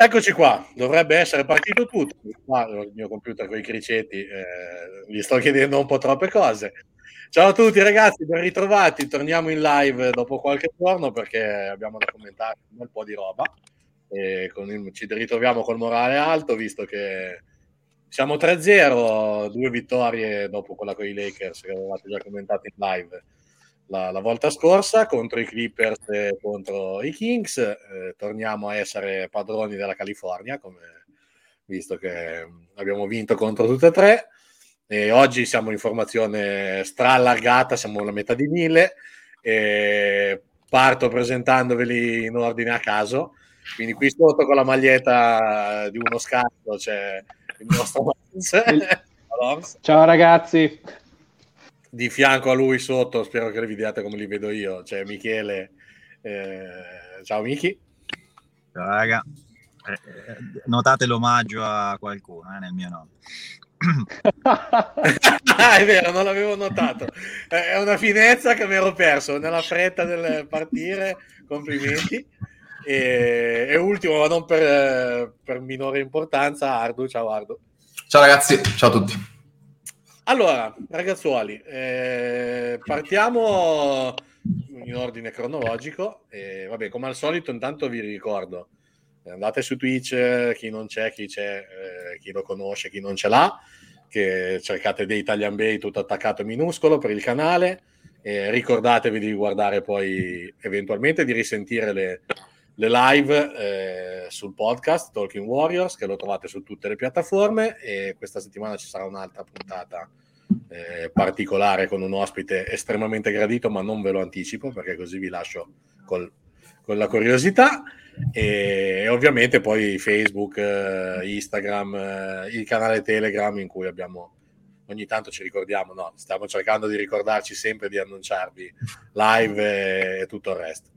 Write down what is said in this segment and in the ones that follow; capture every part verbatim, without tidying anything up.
Eccoci qua, dovrebbe essere partito tutto. Qua il mio computer con i cricetti, eh, gli sto chiedendo un po' troppe cose. Ciao a tutti ragazzi, ben ritrovati, torniamo in live dopo qualche giorno perché abbiamo da commentare un bel po' di roba e con il, ci ritroviamo col morale alto visto che siamo tre zero, due vittorie dopo quella con i Lakers che avevate già commentato in live la, la volta scorsa contro i Clippers e contro i Kings. Eh, torniamo a essere padroni della California, come, visto che abbiamo vinto contro tutte e tre. E oggi siamo in formazione straallargata, siamo alla metà di mille. E parto presentandoveli in ordine a caso. Quindi qui sotto con la maglietta di uno scatto c'è il nostro ciao ragazzi. Di fianco a lui sotto, spero che li vediate come li vedo io, c'è Michele. Eh, ciao Michi. Ciao raga. Notate l'omaggio a qualcuno eh, nel mio nome. È vero, non l'avevo notato. È una finezza che mi ero perso nella fretta del partire. Complimenti. E, e ultimo, ma non per, per minore importanza, Ardu. Ciao Ardu. Ciao ragazzi, ciao a tutti. Allora, ragazzuoli, eh, partiamo in ordine cronologico. E, vabbè, come al solito, intanto vi ricordo, andate su Twitch, chi non c'è, chi c'è, eh, chi lo conosce, chi non ce l'ha, che cercate The Italian Bay, tutto attaccato minuscolo per il canale. E ricordatevi di guardare poi, eventualmente, di risentire le, le live eh, sul podcast Talking Warriors, che lo trovate su tutte le piattaforme. E questa settimana ci sarà un'altra puntata eh, particolare con un ospite estremamente gradito, ma non ve lo anticipo, perché così vi lascio col, con la curiosità. E ovviamente poi Facebook, Instagram, il canale Telegram in cui abbiamo ogni tanto ci ricordiamo, no, stiamo cercando di ricordarci sempre di annunciarvi live e tutto il resto.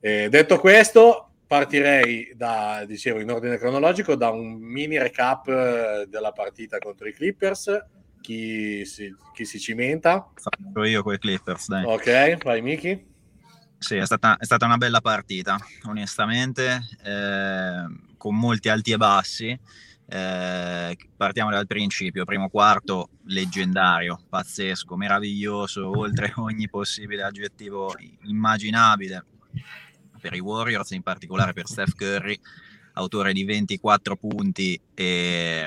E detto questo, partirei da, dicevo, in ordine cronologico da un mini recap della partita contro i Clippers. Chi si, chi si cimenta? Faccio io con i Clippers, dai. Ok, vai Miki. Sì, è stata, è stata una bella partita, onestamente, eh, con molti alti e bassi. Eh, partiamo dal principio, primo quarto leggendario, pazzesco, meraviglioso, oltre ogni possibile aggettivo immaginabile per i Warriors, in particolare per Steph Curry, autore di ventiquattro punti e,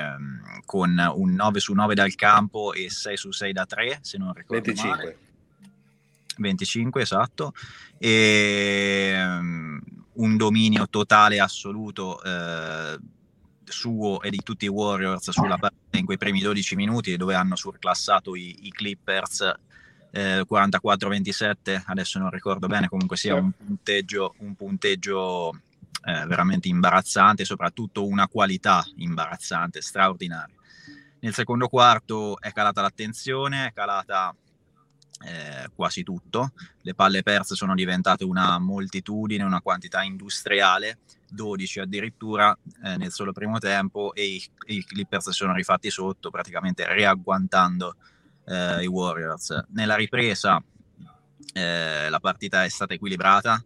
con un nove su nove dal campo e sei su sei da tre, se non ricordo venticinque male. venticinque esatto, e um, un dominio totale assoluto eh, suo e di tutti i Warriors sulla partita in quei primi dodici minuti, dove hanno surclassato i, i Clippers eh, quarantaquattro a ventisette, adesso non ricordo bene, comunque sia un punteggio, un punteggio eh, veramente imbarazzante, soprattutto una qualità imbarazzante, straordinaria. Nel secondo quarto è calata l'attenzione, è calata Eh, quasi tutto, le palle perse sono diventate una moltitudine, una quantità industriale, dodici addirittura eh, nel solo primo tempo, e i, i Clippers sono rifatti sotto praticamente riagguantando eh, i Warriors. Nella ripresa eh, la partita è stata equilibrata,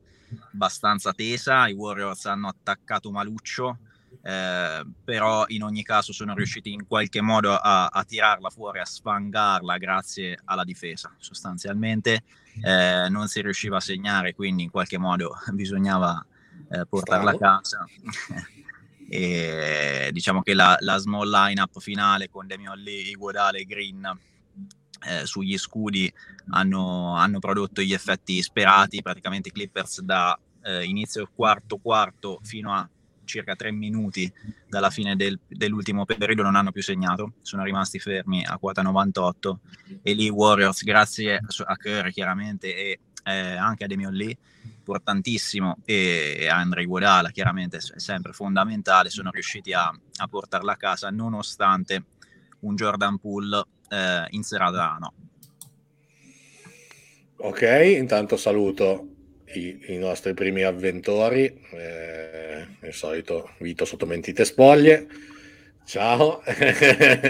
abbastanza tesa, i Warriors hanno attaccato maluccio, Eh, però in ogni caso sono riusciti in qualche modo a, a tirarla fuori, a sfangarla grazie alla difesa sostanzialmente. Eh, non si riusciva a segnare, quindi in qualche modo bisognava eh, portarla a casa e diciamo che la, la small lineup finale con Damion Lee, Iguodala e Green eh, sugli scudi hanno, hanno prodotto gli effetti sperati. Praticamente i Clippers da eh, inizio quarto quarto fino a circa tre minuti dalla fine del, dell'ultimo periodo non hanno più segnato, sono rimasti fermi a quota novantotto, e lì Warriors, grazie a Curry chiaramente e eh, anche a Damion Lee, importantissimo, e Andre Iguodala chiaramente è sempre fondamentale, sono riusciti a, a portarla a casa nonostante un Jordan Poole eh, in serata no. Ok, intanto saluto I, i nostri primi avventori, eh, il solito Vito sotto mentite spoglie, ciao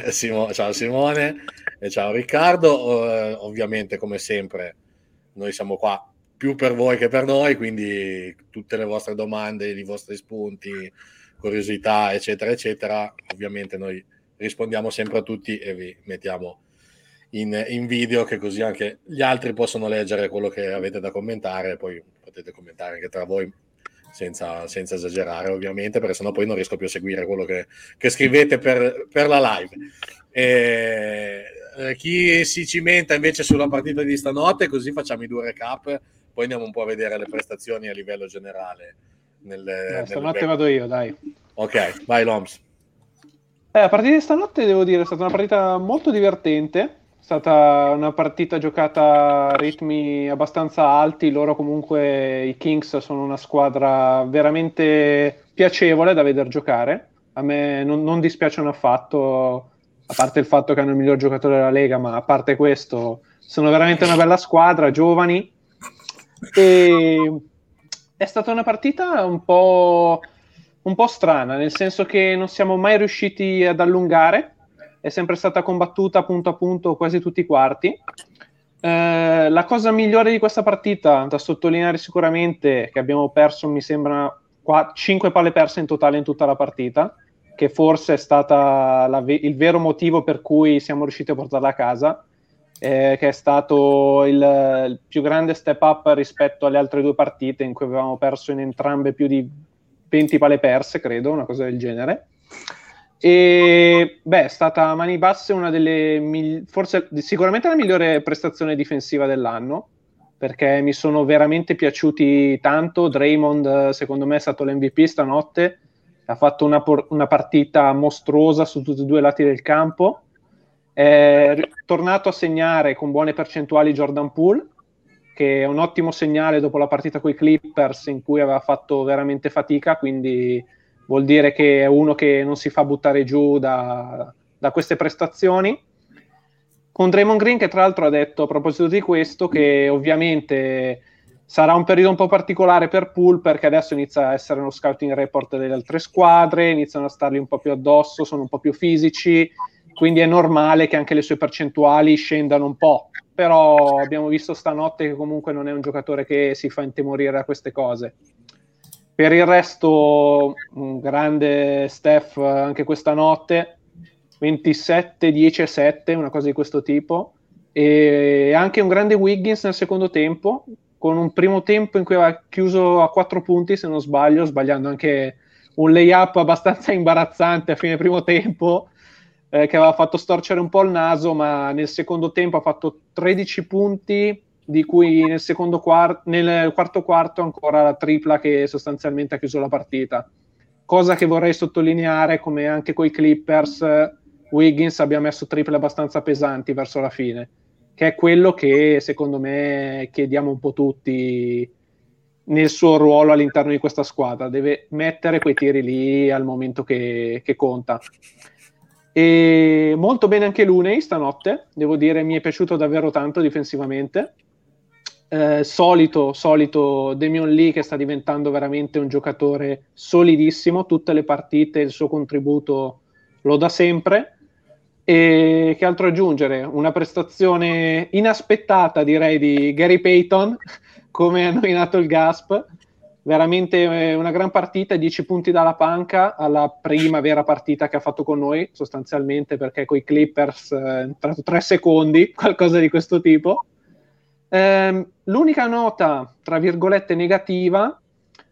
Simo, ciao Simone e ciao Riccardo. Eh, ovviamente come sempre noi siamo qua più per voi che per noi, quindi tutte le vostre domande, i vostri spunti, curiosità, eccetera, eccetera, ovviamente noi rispondiamo sempre a tutti e vi mettiamo in, in video, che così anche gli altri possono leggere quello che avete da commentare, poi potete commentare anche tra voi senza, senza esagerare ovviamente, perché sennò poi non riesco più a seguire quello che, che scrivete per, per la live. E, eh, chi si cimenta invece sulla partita di stanotte, così facciamo i due recap, poi andiamo un po' a vedere le prestazioni a livello generale nel, no, stanotte nel... vado io, dai. Ok, vai Loms. Eh, la partita di stanotte, devo dire, è stata una partita molto divertente, è stata una partita giocata a ritmi abbastanza alti. Loro comunque, i Kings, sono una squadra veramente piacevole da veder giocare, a me non, non dispiacciono affatto, a parte il fatto che hanno il miglior giocatore della Lega, ma a parte questo sono veramente una bella squadra, giovani, e è stata una partita un po'... un po' strana, nel senso che non siamo mai riusciti ad allungare, è sempre stata combattuta punto a punto quasi tutti i quarti. Eh, la cosa migliore di questa partita, da sottolineare sicuramente, è che abbiamo perso, mi sembra, cinque palle perse in totale in tutta la partita, che forse è stata la ve- il vero motivo per cui siamo riusciti a portarla a casa, eh, che è stato il, il più grande step up rispetto alle altre due partite in cui avevamo perso in entrambe più di venti palle perse, credo, una cosa del genere. E beh, è stata a mani basse una delle migli- forse sicuramente la migliore prestazione difensiva dell'anno, perché mi sono veramente piaciuti tanto. Draymond secondo me è stato l'emme vu pi stanotte, ha fatto una, por- una partita mostruosa su tutti e due i lati del campo, è tornato a segnare con buone percentuali Jordan Poole, che è un ottimo segnale dopo la partita con i Clippers in cui aveva fatto veramente fatica, quindi vuol dire che è uno che non si fa buttare giù da, da queste prestazioni. Con Draymond Green, che tra l'altro ha detto a proposito di questo che ovviamente sarà un periodo un po' particolare per Poole, perché adesso inizia a essere uno scouting report delle altre squadre, iniziano a stargli un po' più addosso, sono un po' più fisici, quindi è normale che anche le sue percentuali scendano un po'. Però abbiamo visto stanotte che comunque non è un giocatore che si fa intimorire da queste cose. Per il resto, un grande Steph anche questa notte, ventisette dieci sette, una cosa di questo tipo, e anche un grande Wiggins nel secondo tempo, con un primo tempo in cui aveva chiuso a quattro punti, se non sbaglio, sbagliando anche un layup abbastanza imbarazzante a fine primo tempo, che aveva fatto storcere un po' il naso, ma nel secondo tempo ha fatto tredici punti, di cui nel, secondo quart- nel quarto quarto ancora la tripla che sostanzialmente ha chiuso la partita. Cosa che vorrei sottolineare, come anche coi Clippers, Wiggins abbia messo triple abbastanza pesanti verso la fine, che è quello che secondo me chiediamo un po' tutti nel suo ruolo all'interno di questa squadra. Deve mettere quei tiri lì al momento che, che conta. E molto bene anche Looney stanotte, devo dire, mi è piaciuto davvero tanto difensivamente. Eh, solito, solito Damion Lee, che sta diventando veramente un giocatore solidissimo, tutte le partite il suo contributo lo dà sempre. E che altro aggiungere? Una prestazione inaspettata, direi, di Gary Payton, come ha nominato il Gasp. Veramente una gran partita, dieci punti dalla panca, alla prima vera partita che ha fatto con noi, sostanzialmente, perché con i Clippers è entrato tre secondi, qualcosa di questo tipo. Ehm, l'unica nota, tra virgolette, negativa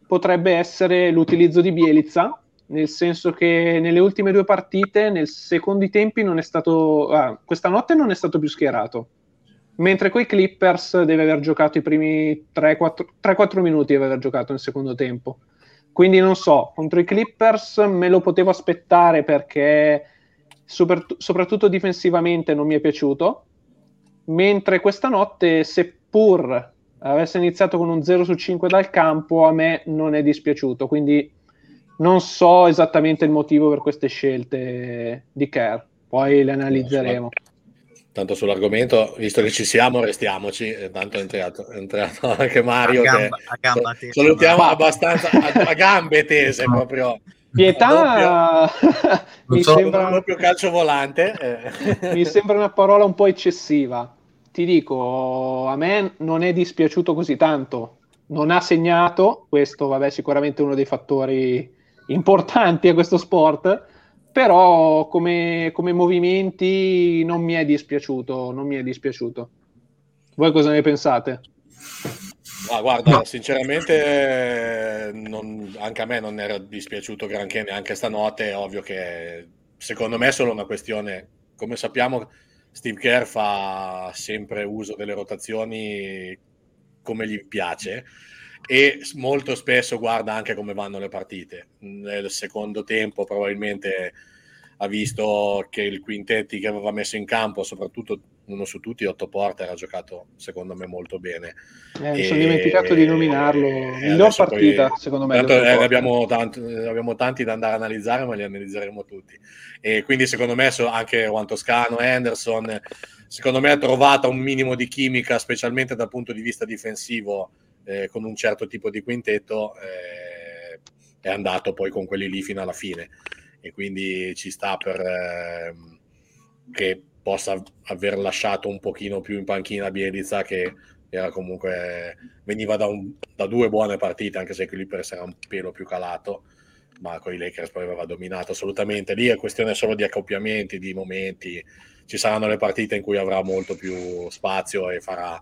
potrebbe essere l'utilizzo di Bjelica, nel senso che nelle ultime due partite, nei secondi tempi, non è stato, ah, questa notte non è stato più schierato. Mentre coi Clippers deve aver giocato i primi tre quattro minuti, deve aver giocato nel secondo tempo. Quindi non so, contro i Clippers me lo potevo aspettare, perché super, soprattutto difensivamente non mi è piaciuto. Mentre questa notte, seppur avesse iniziato con un zero su cinque dal campo, a me non è dispiaciuto. Quindi non so esattamente il motivo per queste scelte di Kerr, poi le analizzeremo. Tanto sull'argomento, visto che ci siamo, restiamoci. Tanto è entrato, è entrato anche Mario. A gamba, che a gamba tese, salutiamo ma... abbastanza a, a gambe tese, proprio. Pietà, doppio, mi sembra un doppio calcio volante. Mi sembra una parola un po' eccessiva. Ti dico, a me non è dispiaciuto così tanto. Non ha segnato, questo vabbè, sicuramente uno dei fattori importanti a questo sport, però come, come movimenti non mi è dispiaciuto, non mi è dispiaciuto. Voi cosa ne pensate? Ah, guarda, no. sinceramente non, anche a me non era dispiaciuto granché, neanche stanotte. È ovvio che secondo me è solo una questione, come sappiamo Steve Kerr fa sempre uso delle rotazioni come gli piace e molto spesso guarda anche come vanno le partite. Nel secondo tempo probabilmente ha visto che il quintetti che aveva messo in campo, soprattutto uno su tutti, Otto Porter, ha giocato secondo me molto bene. Eh, mi sono dimenticato e, di nominarlo. Miglior partita, poi, secondo me. Tanto, eh, abbiamo, tanti, abbiamo tanti da andare a analizzare, ma li analizzeremo tutti. E quindi secondo me anche Juan Toscano-Anderson, secondo me ha trovato un minimo di chimica, specialmente dal punto di vista difensivo, eh, con un certo tipo di quintetto, eh, è andato poi con quelli lì fino alla fine. E quindi ci sta per eh, che possa aver lasciato un pochino più in panchina Bjelica, che era comunque veniva da, un, da due buone partite, anche se Clippers era un pelo più calato, ma con i Lakers poi aveva dominato assolutamente. Lì è questione solo di accoppiamenti, di momenti. Ci saranno le partite in cui avrà molto più spazio e farà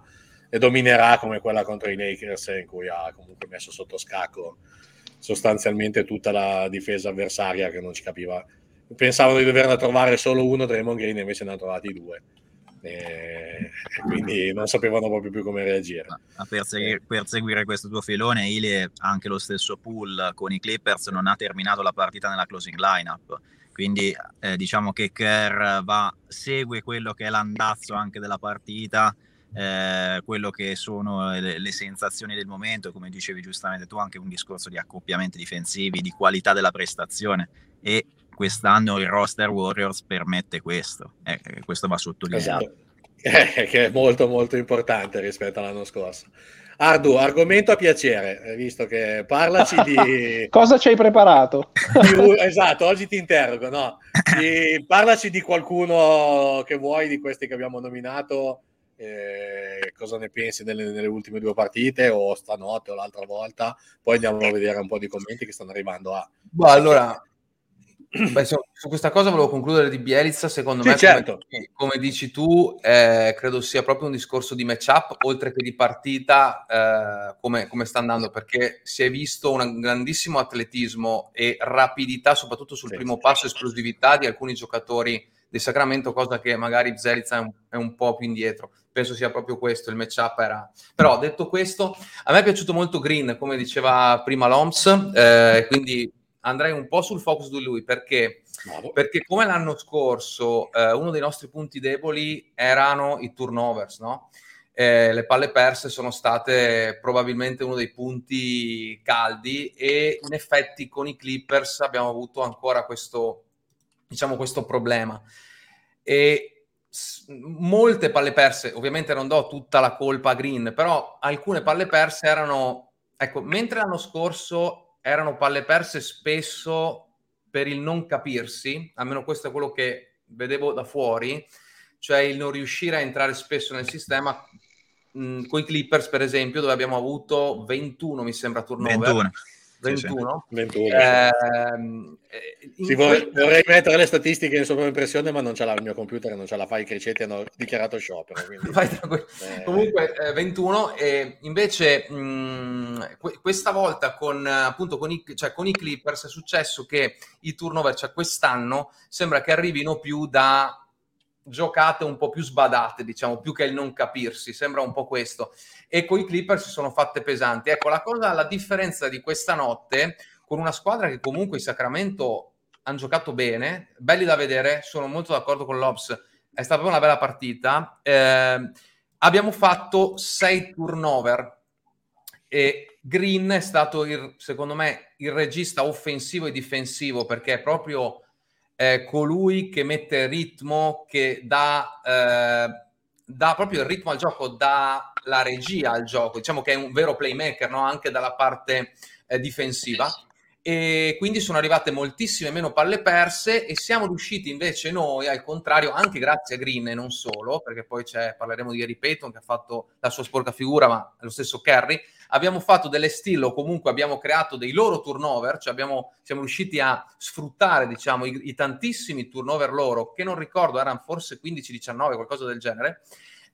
e dominerà, come quella contro i Lakers, in cui ha comunque messo sotto scacco sostanzialmente tutta la difesa avversaria, che non ci capiva, pensavano di doverne trovare solo uno, Draymond Green, invece ne hanno trovati due e quindi non sapevano proprio più come reagire. A perseguire, per seguire questo tuo filone, Ile, anche lo stesso Poole con i Clippers non ha terminato la partita nella closing lineup, quindi eh, diciamo che Kerr va, segue quello che è l'andazzo anche della partita, Eh, quello che sono le, le sensazioni del momento, come dicevi giustamente tu, anche un discorso di accoppiamenti difensivi, di qualità della prestazione, e quest'anno il roster Warriors permette questo, eh, questo va sottolineato. Esatto. Eh, che è molto molto importante rispetto all'anno scorso. Ardu, argomento a piacere, visto che parlaci di... Cosa ci hai preparato? Di... Esatto, oggi ti interrogo, no? Di... Parlaci di qualcuno che vuoi, di questi che abbiamo nominato. Eh, cosa ne pensi delle, delle ultime due partite, o stanotte o l'altra volta? Poi andiamo a vedere un po' di commenti che stanno arrivando a... Beh, allora beh, su, su questa cosa volevo concludere di Bjelica. Secondo sì, me, certo. come, come dici tu, eh, credo sia proprio un discorso di matchup oltre che di partita, eh, come, come sta andando, perché si è visto un grandissimo atletismo e rapidità, soprattutto sul sì, primo sì. passo, esplosività di alcuni giocatori di Sacramento, cosa che magari Bjelica è un, è un po' più indietro. Penso sia proprio questo, il matchup era... Però, detto questo, a me è piaciuto molto Green, come diceva prima l'Oms, eh, quindi andrei un po' sul focus di lui, perché, perché come l'anno scorso eh, uno dei nostri punti deboli erano i turnovers, no? Eh, le palle perse sono state probabilmente uno dei punti caldi, e in effetti con i Clippers abbiamo avuto ancora questo... diciamo questo problema, e s- molte palle perse. Ovviamente non do tutta la colpa a Green, però alcune palle perse erano, ecco, mentre l'anno scorso erano palle perse spesso per il non capirsi, almeno questo è quello che vedevo da fuori, cioè il non riuscire a entrare spesso nel sistema. Mh, coi Clippers per esempio, dove abbiamo avuto ventuno mi sembra turnover, ventuno ventuno Eh, sì, vorrei, vorrei mettere le statistiche in sovraimpressione, ma non ce l'ha il mio computer e non ce la fa. I criceti hanno dichiarato sciopero, eh. Comunque eh, ventuno, e invece mh, que- questa volta con appunto con i, cioè, con i Clippers è successo che i turnover, cioè quest'anno sembra che arrivino più da giocate un po' più sbadate, diciamo, più che il non capirsi, sembra un po' questo, e coi Clippers si sono fatte pesanti. Ecco, la cosa, la differenza di questa notte con una squadra che comunque in Sacramento hanno giocato bene, belli da vedere, sono molto d'accordo con l'Ops, è stata una bella partita, eh, abbiamo fatto sei turnover e Green è stato il, secondo me il regista offensivo e difensivo, perché è proprio Eh, colui che mette ritmo, che dà, eh, dà proprio il ritmo al gioco, dà la regia al gioco, diciamo che è un vero playmaker, no? Anche dalla parte eh, difensiva, e quindi sono arrivate moltissime meno palle perse e siamo riusciti invece noi, al contrario, anche grazie a Green e non solo, perché poi c'è, parleremo di Gary Payton che ha fatto la sua sporca figura, ma lo stesso Curry, abbiamo fatto delle steal o comunque abbiamo creato dei loro turnover, cioè abbiamo, siamo riusciti a sfruttare diciamo i, i tantissimi turnover loro, che non ricordo erano forse quindici diciannove, qualcosa del genere.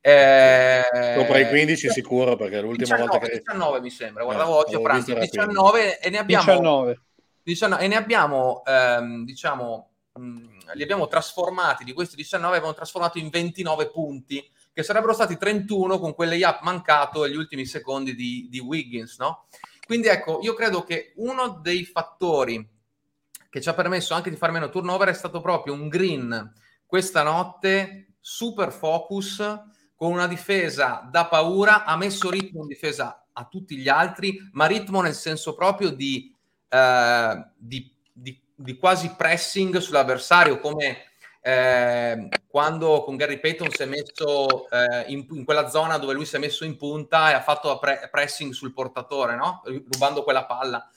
Eh, sopra i quindici eh, sicuro, perché l'ultima diciannove, volta che diciannove mi sembra, guardavo no, oggi a pranzo diciannove e ne abbiamo diciannove, diciannove e ne abbiamo ehm, diciamo mh, li abbiamo trasformati, di questi diciannove abbiamo trasformato in ventinove punti che sarebbero stati trentuno con quel layup mancato agli ultimi secondi di, di Wiggins, no? Quindi ecco, io credo che uno dei fattori che ci ha permesso anche di far meno turnover è stato proprio un Green questa notte super focus, con una difesa da paura, ha messo ritmo in difesa a tutti gli altri, ma ritmo nel senso proprio di, eh, di, di, di quasi pressing sull'avversario, come eh, quando con Gary Payton si è messo eh, in, in quella zona dove lui si è messo in punta e ha fatto pre- pressing sul portatore, no? Rubando quella palla.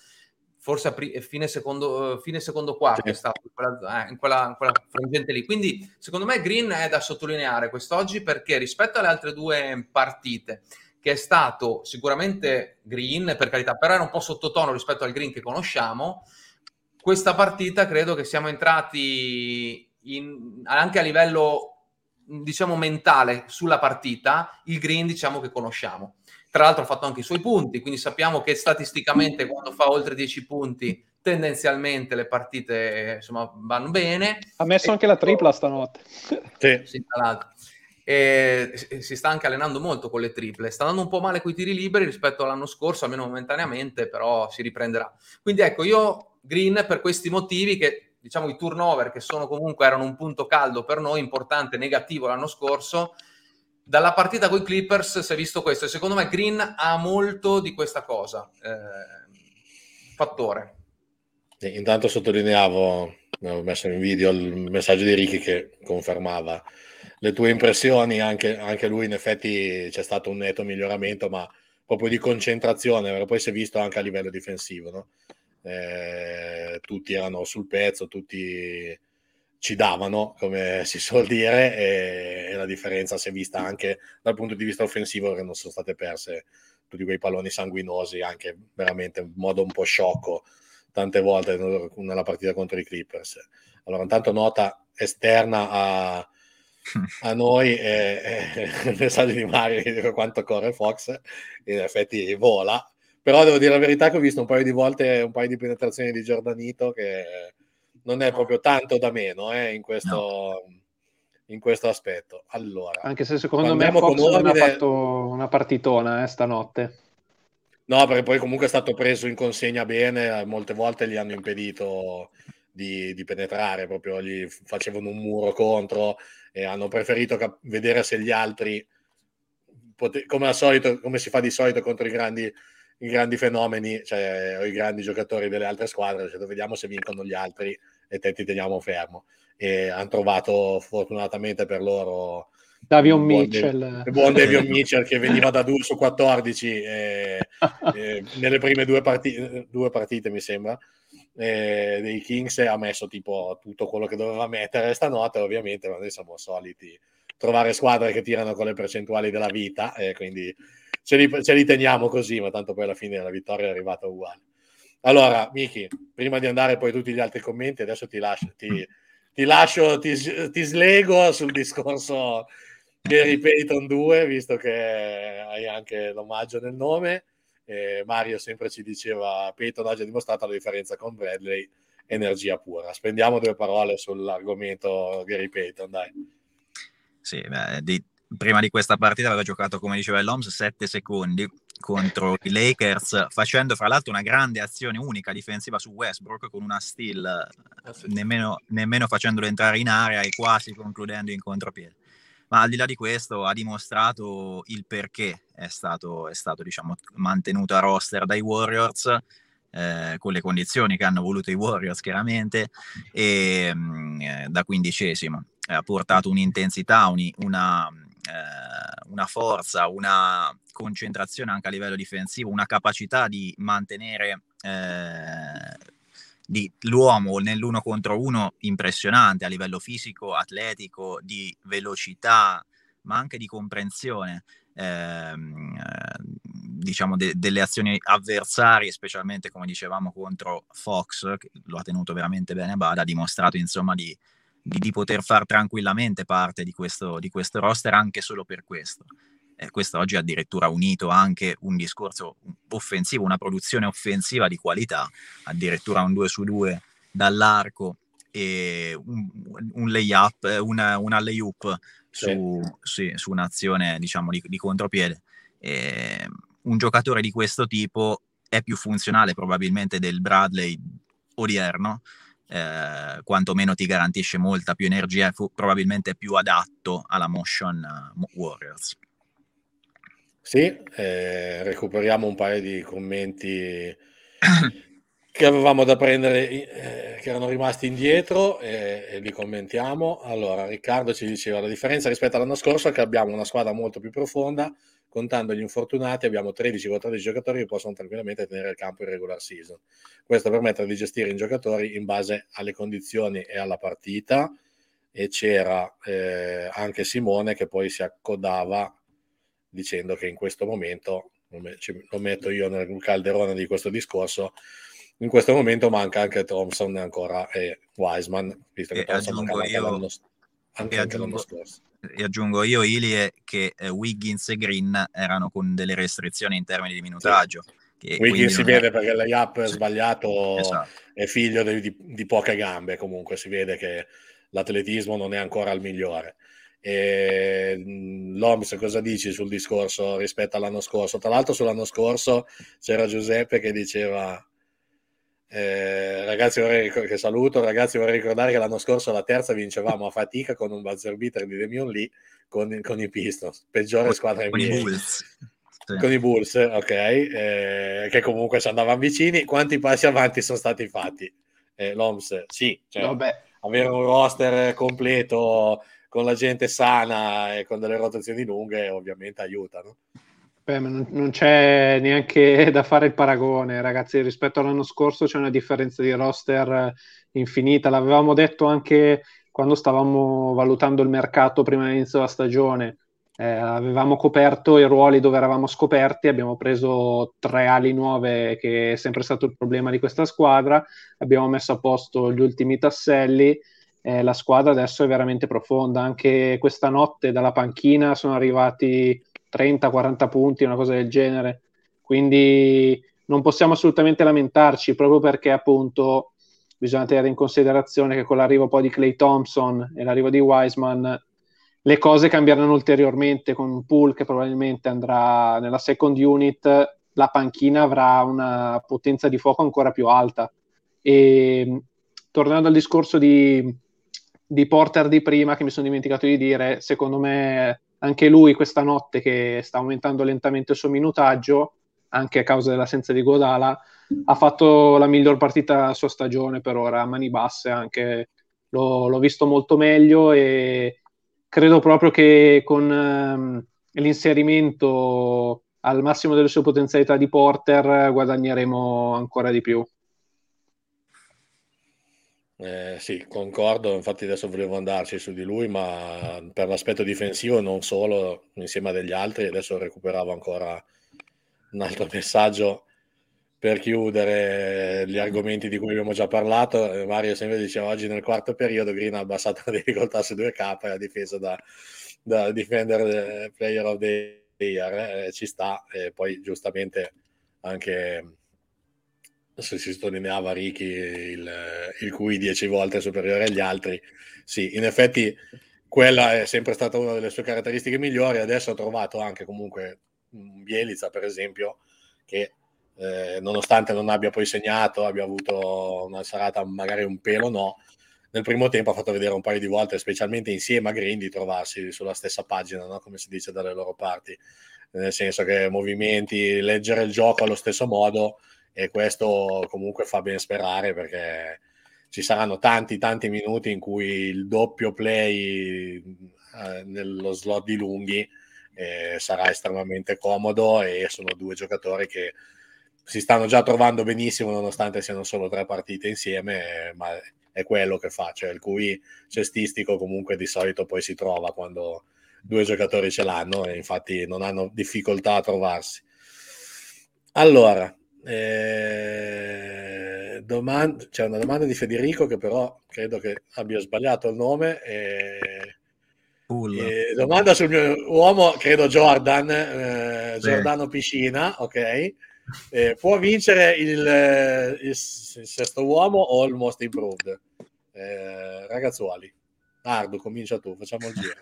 Forse a pri- fine secondo fine secondo quarto è stato in quella, eh, in, quella, in quella frangente lì. Quindi secondo me Green è da sottolineare quest'oggi, perché rispetto alle altre due partite, che è stato sicuramente Green, per carità, però era un po' sottotono rispetto al Green che conosciamo, questa partita credo che siamo entrati in, anche a livello diciamo mentale sulla partita, il Green diciamo che conosciamo. Tra l'altro ha fatto anche i suoi punti, quindi sappiamo che statisticamente quando fa oltre dieci punti tendenzialmente le partite insomma vanno bene. Ha messo e anche la tripla stanotte. Sì. Sì, tra l'altro. E si sta anche allenando molto con le triple. Sta andando un po' male coi tiri liberi rispetto all'anno scorso, almeno momentaneamente, però si riprenderà. Quindi ecco, io Green per questi motivi, che diciamo i turnover che sono comunque erano un punto caldo per noi, importante, negativo l'anno scorso, dalla partita con i Clippers si è visto questo e secondo me Green ha molto di questa cosa eh, fattore. Sì, intanto sottolineavo, avevo messo in video il messaggio di Ricky che confermava le tue impressioni, anche, anche lui in effetti c'è stato un netto miglioramento, ma proprio di concentrazione, poi si è visto anche a livello difensivo, no? Eh, tutti erano sul pezzo, tutti ci davano, come si suol dire, e, e la differenza si è vista anche dal punto di vista offensivo, che non sono state perse tutti quei palloni sanguinosi, anche veramente in modo un po' sciocco tante volte nella partita contro i Clippers. Allora, intanto nota esterna a, a noi, e, e, il messaggio di Mario che dice quanto corre Fox, in effetti vola, però devo dire la verità che ho visto un paio di volte un paio di penetrazioni di Giordanito che non è proprio tanto da meno eh, in, questo, no. in questo aspetto. Allora, anche se secondo me Fox non ha fatto una partitona eh, stanotte. No, perché poi comunque è stato preso in consegna bene, molte volte gli hanno impedito di, di penetrare, proprio gli facevano un muro contro e hanno preferito cap- vedere se gli altri, pote- come al solito, come si fa di solito contro i grandi... i grandi fenomeni, cioè o i grandi giocatori delle altre squadre, cioè, vediamo se vincono gli altri e te ti teniamo fermo. E hanno trovato fortunatamente per loro Davion Mitchell, il buon Davion Mitchell che veniva da due su quattordici eh, eh, nelle prime due partite, due partite mi sembra, eh, dei Kings, ha messo tipo tutto quello che doveva mettere stanotte, ovviamente, ma noi siamo soliti trovare squadre che tirano con le percentuali della vita, eh, quindi Ce li, ce li teniamo così, ma tanto poi alla fine la vittoria è arrivata uguale. Allora, Miki, prima di andare poi tutti gli altri commenti, adesso ti lascio, ti, ti, lascio, ti, ti slego sul discorso Gary Payton due, visto che hai anche l'omaggio nel nome. Eh, Mario sempre ci diceva, Payton oggi ha dimostrato la differenza con Bradley, energia pura. Spendiamo due parole sull'argomento Gary Payton, dai. Sì, beh, di... prima di questa partita aveva giocato, come diceva l'O M S, sette secondi contro i Lakers, facendo fra l'altro una grande azione unica difensiva su Westbrook con una steal, nemmeno, nemmeno facendolo entrare in area e quasi concludendo in contropiede. Ma al di là di questo ha dimostrato il perché è stato, è stato diciamo, mantenuto a roster dai Warriors, Eh, con le condizioni che hanno voluto i Warriors chiaramente, e mh, da quindicesimo ha portato un'intensità, un, una, eh, una forza, una concentrazione anche a livello difensivo, una capacità di mantenere eh, di l'uomo nell'uno contro uno impressionante a livello fisico, atletico, di velocità, ma anche di comprensione ehm, diciamo de- delle azioni avversarie, specialmente come dicevamo contro Fox, che lo ha tenuto veramente bene a bada, ha dimostrato insomma di, di, di poter far tranquillamente parte di questo, di questo roster anche solo per questo. Eh, questo oggi ha addirittura unito anche un discorso offensivo, una produzione offensiva di qualità, addirittura un due su due dall'arco e un, un layup, una, una layup su, sì, su un'azione diciamo di, di contropiede. Eh, un giocatore di questo tipo è più funzionale probabilmente del Bradley odierno, eh, quantomeno ti garantisce molta più energia e fu- probabilmente più adatto alla motion uh, Warriors. Sì, eh, recuperiamo un paio di commenti che avevamo da prendere, eh, che erano rimasti indietro, eh, e li commentiamo. Allora, Riccardo ci diceva: la differenza rispetto all'anno scorso è che abbiamo una squadra molto più profonda, contando gli infortunati abbiamo tredici quattordici giocatori che possono tranquillamente tenere il campo in regular season. Questo permette di gestire i giocatori in base alle condizioni e alla partita. E c'era eh, anche Simone che poi si accodava dicendo che in questo momento, lo metto io nel calderone di questo discorso, in questo momento manca anche Thompson ancora e Wiseman, visto che Thompson mancava anche, l'anno, anche, e anche aggiungo, l'anno scorso. E aggiungo io, Ilie, che eh, Wiggins e Green erano con delle restrizioni in termini di minutaggio. Sì. Che Wiggins si vede è... perché il layup sì. sbagliato esatto. È figlio di, di, di poche gambe, comunque si vede che l'atletismo non è ancora il migliore. E l'O M S cosa dici sul discorso rispetto all'anno scorso? Tra l'altro sull'anno scorso c'era Giuseppe che diceva eh, ragazzi vorrei ric- che saluto ragazzi vorrei ricordare che l'anno scorso la terza vincevamo a fatica con un buzzer beater di Damion Lee con, con i Pistons, peggiore squadra con i Bulls con i Bulls ok eh, che comunque ci andavano vicini. Quanti passi avanti sono stati fatti? eh, l'O M S sì, cioè, vabbè. Avere un roster completo con la gente sana e con delle rotazioni lunghe ovviamente aiutano. Beh, ma non, non c'è neanche da fare il paragone, ragazzi. Rispetto all'anno scorso c'è una differenza di roster infinita. L'avevamo detto anche quando stavamo valutando il mercato prima dell'inizio della stagione. Eh, avevamo coperto i ruoli dove eravamo scoperti, abbiamo preso tre ali nuove che è sempre stato il problema di questa squadra, abbiamo messo a posto gli ultimi tasselli. Eh, la squadra adesso è veramente profonda. Anche questa notte dalla panchina sono arrivati trenta quaranta punti, una cosa del genere, quindi non possiamo assolutamente lamentarci, proprio perché appunto bisogna tenere in considerazione che con l'arrivo poi di Klay Thompson e l'arrivo di Wiseman le cose cambieranno ulteriormente, con Poole che probabilmente andrà nella second unit, la panchina avrà una potenza di fuoco ancora più alta. E tornando al discorso di di Porter di prima, che mi sono dimenticato di dire, secondo me anche lui questa notte, che sta aumentando lentamente il suo minutaggio anche a causa dell'assenza di Iguodala, ha fatto la miglior partita della sua stagione per ora, a mani basse anche, l'ho, l'ho visto molto meglio, e credo proprio che con um, l'inserimento al massimo delle sue potenzialità di Porter guadagneremo ancora di più. Eh, sì, concordo, infatti adesso volevo andarci su di lui, ma per l'aspetto difensivo non solo, insieme a degli altri. Adesso recuperavo ancora un altro messaggio per chiudere gli argomenti di cui abbiamo già parlato. Mario sempre diceva: oggi nel quarto periodo Green ha abbassato la difficoltà su due K e ha difeso da, da defender player of the year, eh, ci sta. E poi giustamente anche se si sottolineava Ricky il, il Q I dieci volte superiore agli altri. Sì, in effetti quella è sempre stata una delle sue caratteristiche migliori. Adesso ho trovato anche comunque Bjelica, per esempio, che eh, nonostante non abbia poi segnato, abbia avuto una serata magari un pelo no, nel primo tempo ha fatto vedere un paio di volte, specialmente insieme a Green, di trovarsi sulla stessa pagina, no? Come si dice dalle loro parti, nel senso che movimenti, leggere il gioco allo stesso modo. E questo comunque fa ben sperare, perché ci saranno tanti tanti minuti in cui il doppio play eh, nello slot di lunghi eh, sarà estremamente comodo, e sono due giocatori che si stanno già trovando benissimo nonostante siano solo tre partite insieme, ma è quello che fa, cioè il Q I cestistico comunque di solito poi si trova quando due giocatori ce l'hanno, e infatti non hanno difficoltà a trovarsi. Allora, eh, domanda, c'è una domanda di Federico che però credo che abbia sbagliato il nome, e, e domanda sul mio uomo, credo Jordan, eh, Giordano Piscina, ok. Eh, può vincere il, il sesto uomo o il most improved? Eh, ragazzuoli, Nardo, comincia tu, facciamo il giro.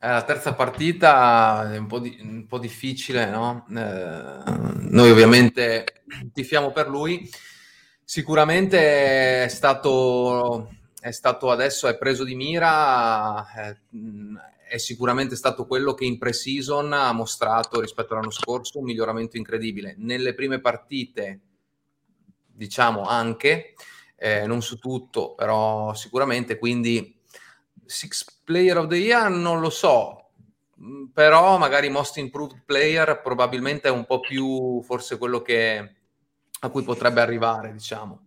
Eh, la terza partita è un po', di, un po' difficile, no? Eh, noi ovviamente tifiamo per lui, sicuramente è stato, è stato adesso è preso di mira, è, è sicuramente stato quello che in pre-season ha mostrato rispetto all'anno scorso un miglioramento incredibile. Nelle prime partite, diciamo anche, eh, non su tutto, però sicuramente, quindi Six Player of the Year non lo so, però magari Most Improved Player probabilmente è un po' più forse quello che a cui potrebbe arrivare, diciamo.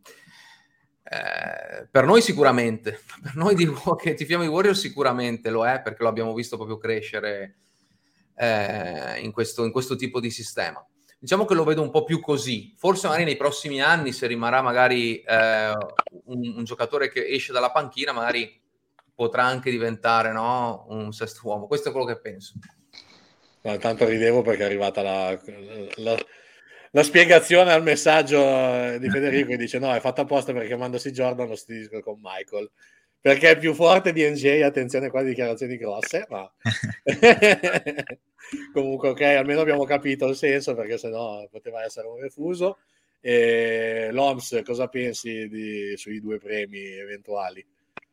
Eh, per noi sicuramente, per noi di, che tifiamo i Warriors sicuramente lo è, perché lo abbiamo visto proprio crescere eh, in, questo, in questo tipo di sistema. Diciamo che lo vedo un po' più così, forse magari nei prossimi anni, se rimarrà magari eh, un, un giocatore che esce dalla panchina, magari potrà anche diventare, no, un sesto uomo. Questo è quello che penso. No, tanto ridevo perché è arrivata la... la... la spiegazione al messaggio di Federico che dice no, è fatto apposta perché chiamandosi Jordan lo stizio con Michael, perché è più forte di N J, attenzione qua dichiarazioni grosse, ma comunque ok, almeno abbiamo capito il senso, perché sennò poteva essere un refuso. E l'O M S, cosa pensi di... sui due premi eventuali?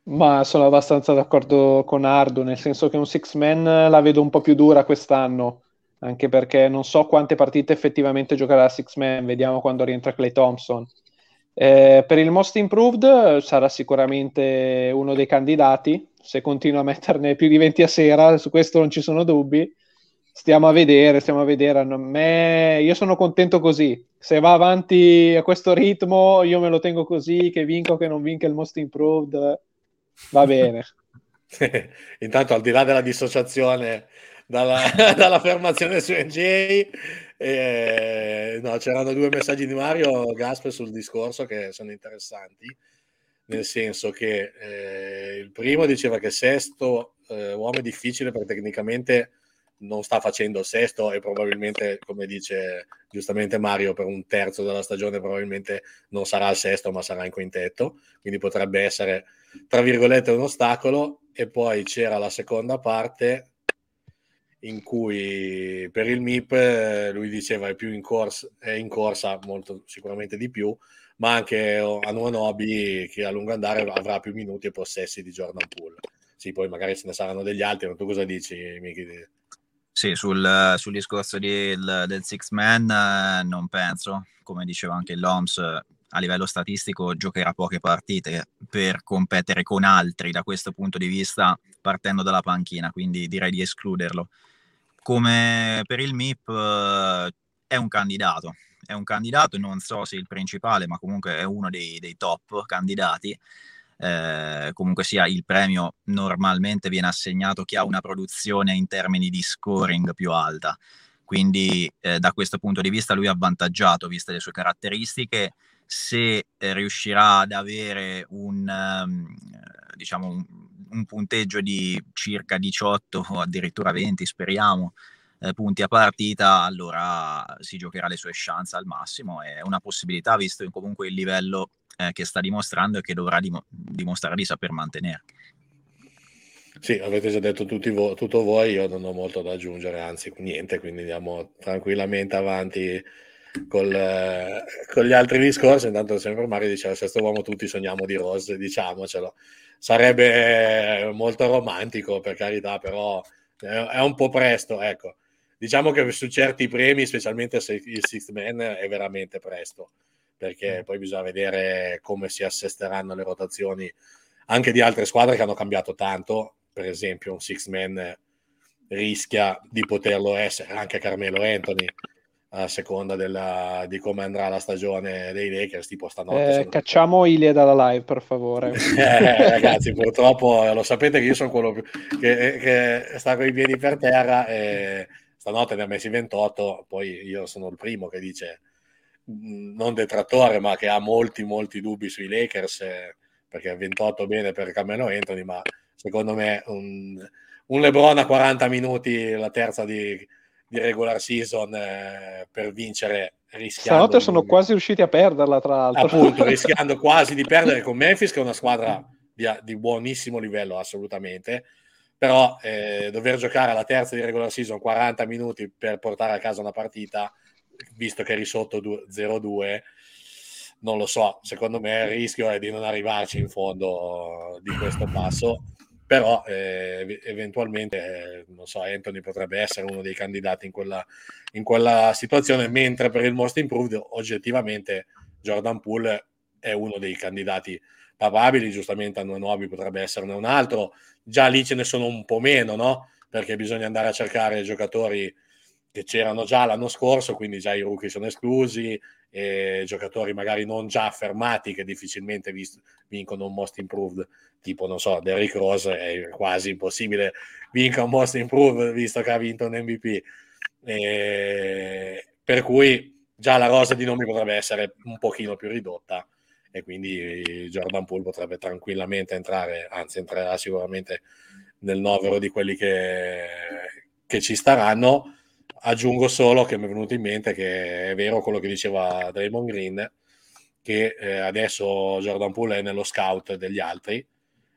Ma sono abbastanza d'accordo con Ardu, nel senso che un six man la vedo un po' più dura quest'anno, anche perché non so quante partite effettivamente giocherà Six Man, vediamo quando rientra Klay Thompson. Eh, per il Most Improved sarà sicuramente uno dei candidati, se continua a metterne più di venti a sera, su questo non ci sono dubbi. Stiamo a vedere, stiamo a vedere. A me, io sono contento così, se va avanti a questo ritmo io me lo tengo così, che vinco che non vinca il Most Improved, va bene. Intanto, al di là della dissociazione dalla, dall'affermazione su N J, eh, no, c'erano due messaggi di Mario Gasp sul discorso che sono interessanti, nel senso che eh, il primo diceva che sesto eh, uomo è difficile perché tecnicamente non sta facendo il sesto e probabilmente, come dice giustamente Mario, per un terzo della stagione probabilmente non sarà il sesto ma sarà in quintetto, quindi potrebbe essere tra virgolette un ostacolo. E poi c'era la seconda parte in cui per il M I P lui diceva è più in corsa, è in corsa molto sicuramente di più, ma anche Anunoby che a lungo andare avrà più minuti e possessi di Jordan Poole. Sì, poi magari ce ne saranno degli altri, ma tu cosa dici, Michi? Sì, sul, sul discorso di, del, del six man non penso, come diceva anche l'O M S, a livello statistico giocherà poche partite per competere con altri da questo punto di vista partendo dalla panchina, quindi direi di escluderlo. Come per il M I P è un candidato, è un candidato, non so se il principale, ma comunque è uno dei, dei top candidati. Eh, comunque sia, il premio normalmente viene assegnato chi ha una produzione in termini di scoring più alta, quindi eh, da questo punto di vista lui è avvantaggiato, viste le sue caratteristiche. Se eh, riuscirà ad avere un, um, diciamo un, un punteggio di circa diciotto o addirittura venti, speriamo, eh, punti a partita, allora si giocherà le sue chance al massimo. È una possibilità, visto comunque il livello eh, che sta dimostrando e che dovrà dim- dimostrare di saper mantenere. Sì, avete già detto tutti vo- tutto voi, io non ho molto da aggiungere, anzi niente, quindi andiamo tranquillamente avanti Col, eh, con gli altri discorsi. Intanto sempre Mario diceva sesto uomo, tutti sogniamo di rose, diciamocelo, sarebbe molto romantico, per carità, però è un po' presto, ecco. Diciamo che su certi premi, specialmente se il sixth man, è veramente presto, perché poi bisogna vedere come si assesteranno le rotazioni anche di altre squadre che hanno cambiato tanto. Per esempio un sixth man rischia di poterlo essere anche Carmelo Anthony, a seconda della, di come andrà la stagione dei Lakers, tipo stanotte. Eh, cacciamo Ilie dalla live, per favore. eh, ragazzi, purtroppo lo sapete che io sono quello più, che, che sta con i piedi per terra, e stanotte ne ha messi ventotto, poi io sono il primo che dice, non detrattore, ma che ha molti molti dubbi sui Lakers, eh, perché ventotto bene per Carmelo Anthony, ma secondo me un, un LeBron a quaranta minuti la terza di... di regular season, eh, per vincere rischiando... Stanotte sono di... quasi riusciti a perderla, tra l'altro. Appunto, rischiando quasi di perdere con Memphis, che è una squadra di, di buonissimo livello, assolutamente, però eh, dover giocare alla terza di regular season quaranta minuti per portare a casa una partita, visto che eri sotto zero due, non lo so, secondo me il rischio è di non arrivarci in fondo di questo passo. Però eh, eventualmente, eh, non so, Anthony potrebbe essere uno dei candidati in quella, in quella situazione, mentre per il Most Improved oggettivamente Jordan Poole è uno dei candidati papabili, giustamente a Anunoby potrebbe esserne un altro, già lì ce ne sono un po' meno, no? Perché bisogna andare a cercare giocatori che c'erano già l'anno scorso, quindi già i rookie sono esclusi, e giocatori magari non già affermati che difficilmente vist- vincono un Most Improved, tipo non so, Derrick Rose è quasi impossibile vinca un Most Improved visto che ha vinto un M V P, e... per cui già la rosa di nomi potrebbe essere un pochino più ridotta, e quindi Jordan Poole potrebbe tranquillamente entrare, anzi entrerà sicuramente nel novero di quelli che, che ci staranno. Aggiungo solo che mi è venuto in mente che è vero quello che diceva Draymond Green, che eh, adesso Jordan Poole è nello scout degli altri,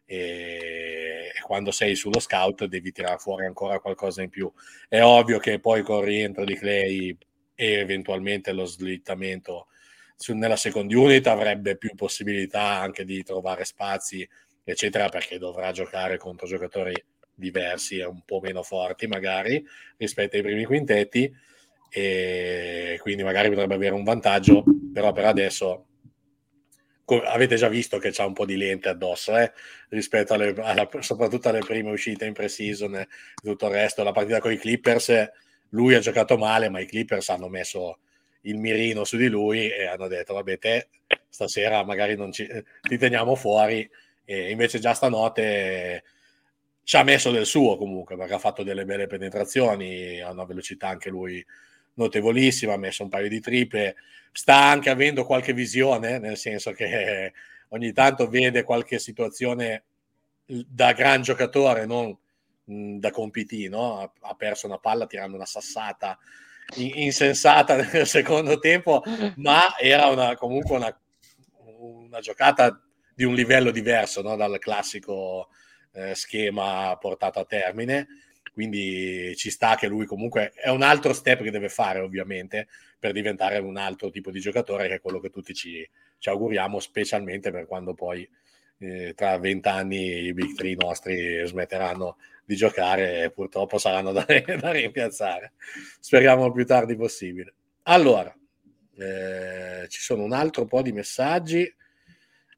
e quando sei sullo scout devi tirare fuori ancora qualcosa in più. È ovvio che poi con il rientro di Klay e eventualmente lo slittamento su, nella second unit avrebbe più possibilità anche di trovare spazi eccetera, perché dovrà giocare contro giocatori diversi e un po' meno forti magari rispetto ai primi quintetti, e quindi magari potrebbe avere un vantaggio, però per adesso co- avete già visto che c'ha un po' di lente addosso, eh? rispetto alle, alla, soprattutto alle prime uscite in pre-season e tutto il resto. La partita con i Clippers lui ha giocato male, ma i Clippers hanno messo il mirino su di lui e hanno detto vabbè te stasera magari non ci, ti teniamo fuori, e invece già stanotte ci ha messo del suo comunque, perché ha fatto delle belle penetrazioni, ha una velocità anche lui notevolissima, ha messo un paio di triple, sta anche avendo qualche visione, nel senso che ogni tanto vede qualche situazione da gran giocatore, non da compitino. Ha perso una palla tirando una sassata insensata nel secondo tempo, ma era una, comunque una, una giocata di un livello diverso, no? Dal classico schema portato a termine, quindi ci sta che lui comunque è un altro step che deve fare ovviamente per diventare un altro tipo di giocatore, che è quello che tutti ci, ci auguriamo, specialmente per quando poi eh, tra vent'anni i big three nostri smetteranno di giocare e purtroppo saranno da, da rimpiazzare, speriamo il più tardi possibile. Allora eh, ci sono un altro po' di messaggi,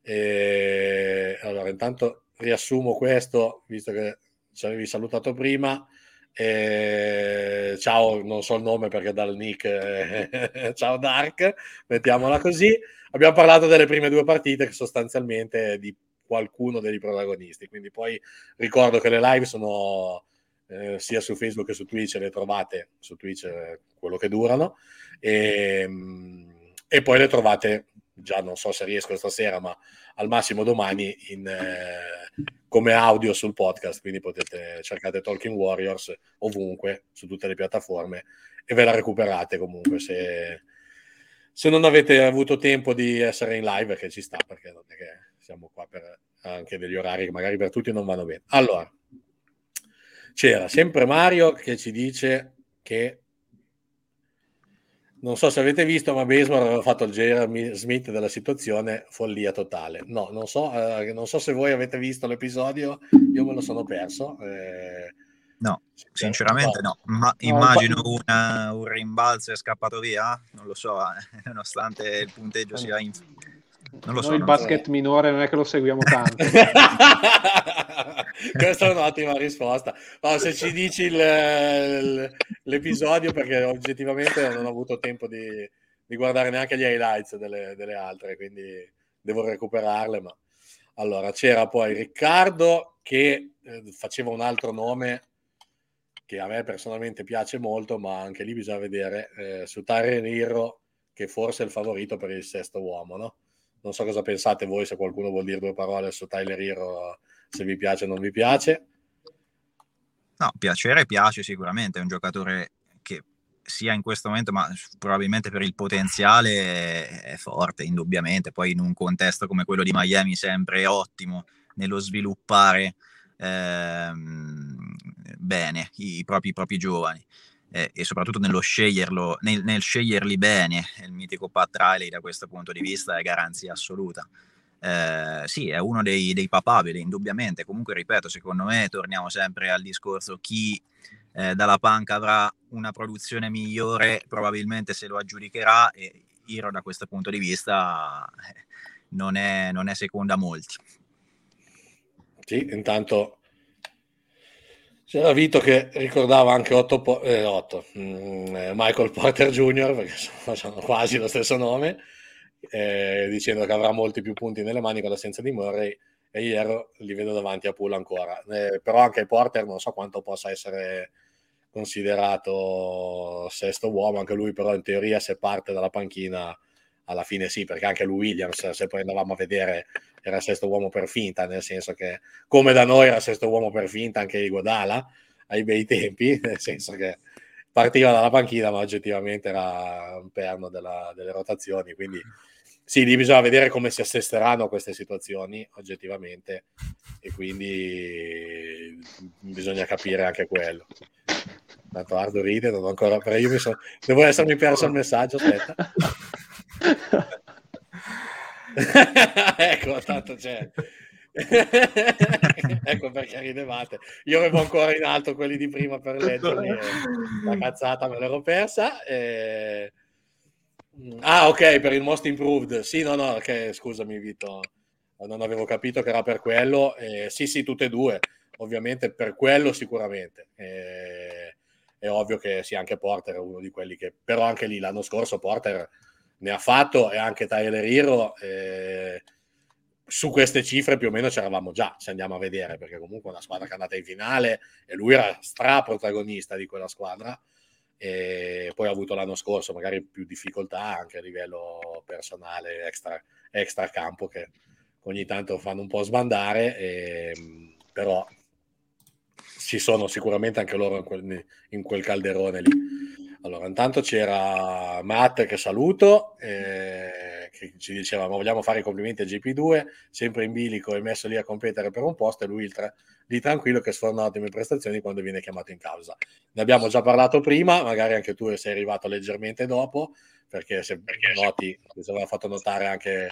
eh, allora intanto riassumo questo, visto che ci avevi salutato prima. Eh, ciao, non so il nome perché dal nick, eh, ciao Dark, mettiamola così. Abbiamo parlato delle prime due partite, che sostanzialmente di qualcuno dei protagonisti, quindi poi ricordo che le live sono eh, sia su Facebook che su Twitch, le trovate su Twitch quello che durano, e, e poi le trovate già, non so se riesco stasera, ma al massimo domani in, eh, come audio sul podcast, quindi potete, cercate Talking Warriors ovunque, su tutte le piattaforme, e ve la recuperate comunque se, se non avete avuto tempo di essere in live, che ci sta, perché non è che siamo qua per anche degli orari che magari per tutti non vanno bene. Allora, c'era sempre Mario che ci dice che non so se avete visto, ma Baseball aveva fatto il J R Smith della situazione, follia totale. No, non so, eh, non so se voi avete visto l'episodio, io me lo sono perso. Eh, no, sinceramente no, no. Ma immagino una, un rimbalzo e è scappato via, non lo so, eh, nonostante il punteggio sia in... Non lo so, noi il basket so. Minore non è che lo seguiamo tanto. Questa è un'ottima risposta. No, se ci dici il, il, l'episodio, perché oggettivamente non ho avuto tempo di, di guardare neanche gli highlights delle, delle altre, quindi devo recuperarle. Ma allora c'era poi Riccardo che eh, faceva un altro nome che a me personalmente piace molto, ma anche lì bisogna vedere, eh, su Tyler Herro, che forse è il favorito per il sesto uomo, no? Non so cosa pensate voi, se qualcuno vuol dire due parole su Tyler Herro, se vi piace o non vi piace. No, piacere piace sicuramente, è un giocatore che sia in questo momento, ma probabilmente per il potenziale è forte, indubbiamente. Poi in un contesto come quello di Miami sempre ottimo nello sviluppare ehm, bene i propri, i propri giovani. Eh, e soprattutto nello sceglierlo, nel, nel sceglierli bene. Il mitico Pat Riley da questo punto di vista è garanzia assoluta. Eh, sì, è uno dei, dei papabili, indubbiamente. Comunque, ripeto, secondo me torniamo sempre al discorso: chi eh, dalla panca avrà una produzione migliore probabilmente se lo aggiudicherà, e Herro da questo punto di vista non è, non è seconda a molti. Sì, intanto c'era Vito che ricordava anche Otto, po- eh, Otto. Mm, Michael Porter junior, perché sono, sono quasi lo stesso nome, eh, dicendo che avrà molti più punti nelle mani con l'assenza di Murray, e Herro li vedo davanti a Poole ancora. Eh, però anche Porter non so quanto possa essere considerato sesto uomo, anche lui però in teoria se parte dalla panchina alla fine sì, perché anche lui Williams, se poi andavamo a vedere, era sesto uomo per finta, nel senso che come da noi era sesto uomo per finta anche Iguodala ai bei tempi, nel senso che partiva dalla panchina ma oggettivamente era un perno della, delle rotazioni, quindi sì, lì bisogna vedere come si assesteranno queste situazioni oggettivamente, e quindi bisogna capire anche quello. Tanto Ardo ride, non ho ancora, però io mi sono, devo essermi perso il messaggio, aspetta. Ecco, tanto c'è. Ecco perché ridevate. Io avevo ancora in alto quelli di prima per leggerli, e la cazzata me l'ero persa. E... ah, ok, per il most improved. Sì, no, no, okay, scusami Vito, non avevo capito che era per quello. Eh, sì, sì, tutte e due, ovviamente per quello sicuramente. Eh, è ovvio che sì, anche Porter è uno di quelli che, però anche lì l'anno scorso Porter ne ha fatto, e anche Tyler Herro, eh, su queste cifre più o meno c'eravamo già, ci andiamo a vedere, perché comunque una squadra che è andata in finale e lui era stra protagonista di quella squadra, e poi ha avuto l'anno scorso magari più difficoltà anche a livello personale, extra, extra campo, che ogni tanto fanno un po' sbandare, e, però ci sono sicuramente anche loro in quel, in quel calderone lì. Allora, intanto c'era Matt che saluto, eh, che ci diceva: ma vogliamo fare i complimenti a G P due, sempre in bilico e messo lì a competere per un posto, e lui il tra- lì tranquillo che sforna ottime prestazioni quando viene chiamato in causa. Ne abbiamo già parlato prima, magari anche tu sei arrivato leggermente dopo, perché se perché noti, ci aveva fatto notare anche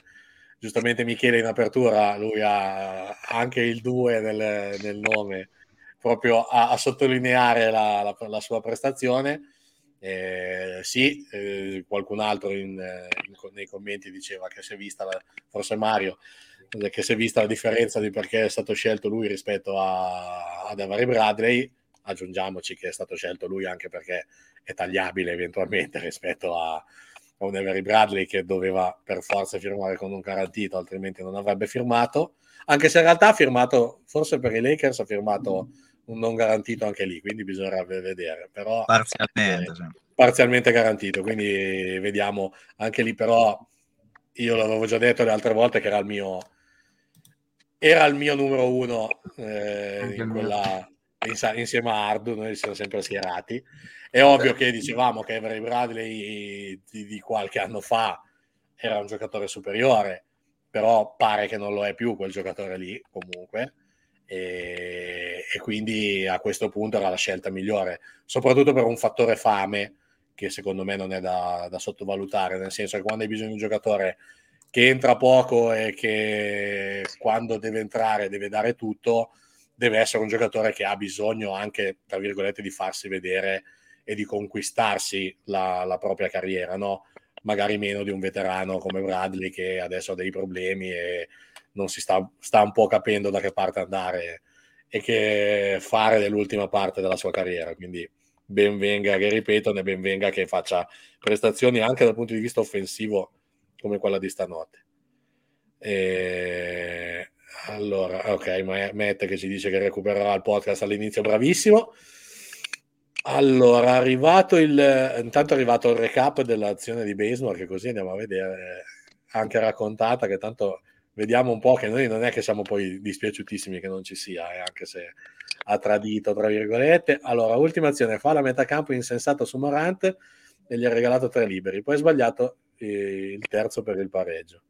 giustamente Michele in apertura, lui ha anche il due nel, nel nome, proprio a, a sottolineare la, la, la sua prestazione. Eh, sì, eh, qualcun altro in, in, nei commenti diceva che si è vista la, forse Mario, che si è vista la differenza di perché è stato scelto lui rispetto a, ad Avery Bradley. Aggiungiamoci che è stato scelto lui anche perché è tagliabile eventualmente rispetto a, a un Avery Bradley che doveva per forza firmare con un garantito, altrimenti non avrebbe firmato, anche se in realtà ha firmato, forse per i Lakers ha firmato un non garantito anche lì, quindi bisognerà vedere, però parzialmente, eh, sì. parzialmente garantito, quindi vediamo anche lì. Però io l'avevo già detto le altre volte che era il mio era il mio numero uno, eh, in quella, in, insieme a Ardu noi siamo sempre schierati. È ovvio che dicevamo che Avery Bradley di, di qualche anno fa era un giocatore superiore, però pare che non lo è più quel giocatore lì comunque. E, e quindi a questo punto era la scelta migliore, soprattutto per un fattore fame che secondo me non è da, da sottovalutare, nel senso che quando hai bisogno di un giocatore che entra poco e che quando deve entrare deve dare tutto, deve essere un giocatore che ha bisogno anche, tra virgolette, di farsi vedere e di conquistarsi la, la propria carriera, no? Magari meno di un veterano come Bradley, che adesso ha dei problemi e non si sta, sta un po' capendo da che parte andare, e che fare dell'ultima parte della sua carriera, quindi ben venga Gary Payton e ben venga che faccia prestazioni anche dal punto di vista offensivo come quella di stanotte. E... allora, ok, Matt che ci dice che recupererà il podcast all'inizio, bravissimo. Allora, arrivato il intanto è arrivato il recap dell'azione di Bazemore, che così andiamo a vedere anche raccontata, che tanto vediamo un po' che noi non è che siamo poi dispiaciutissimi che non ci sia, eh, anche se ha tradito, tra virgolette. Allora, ultima azione, fa la metà campo insensata su Morant e gli ha regalato tre liberi, poi ha sbagliato eh, il terzo per il pareggio.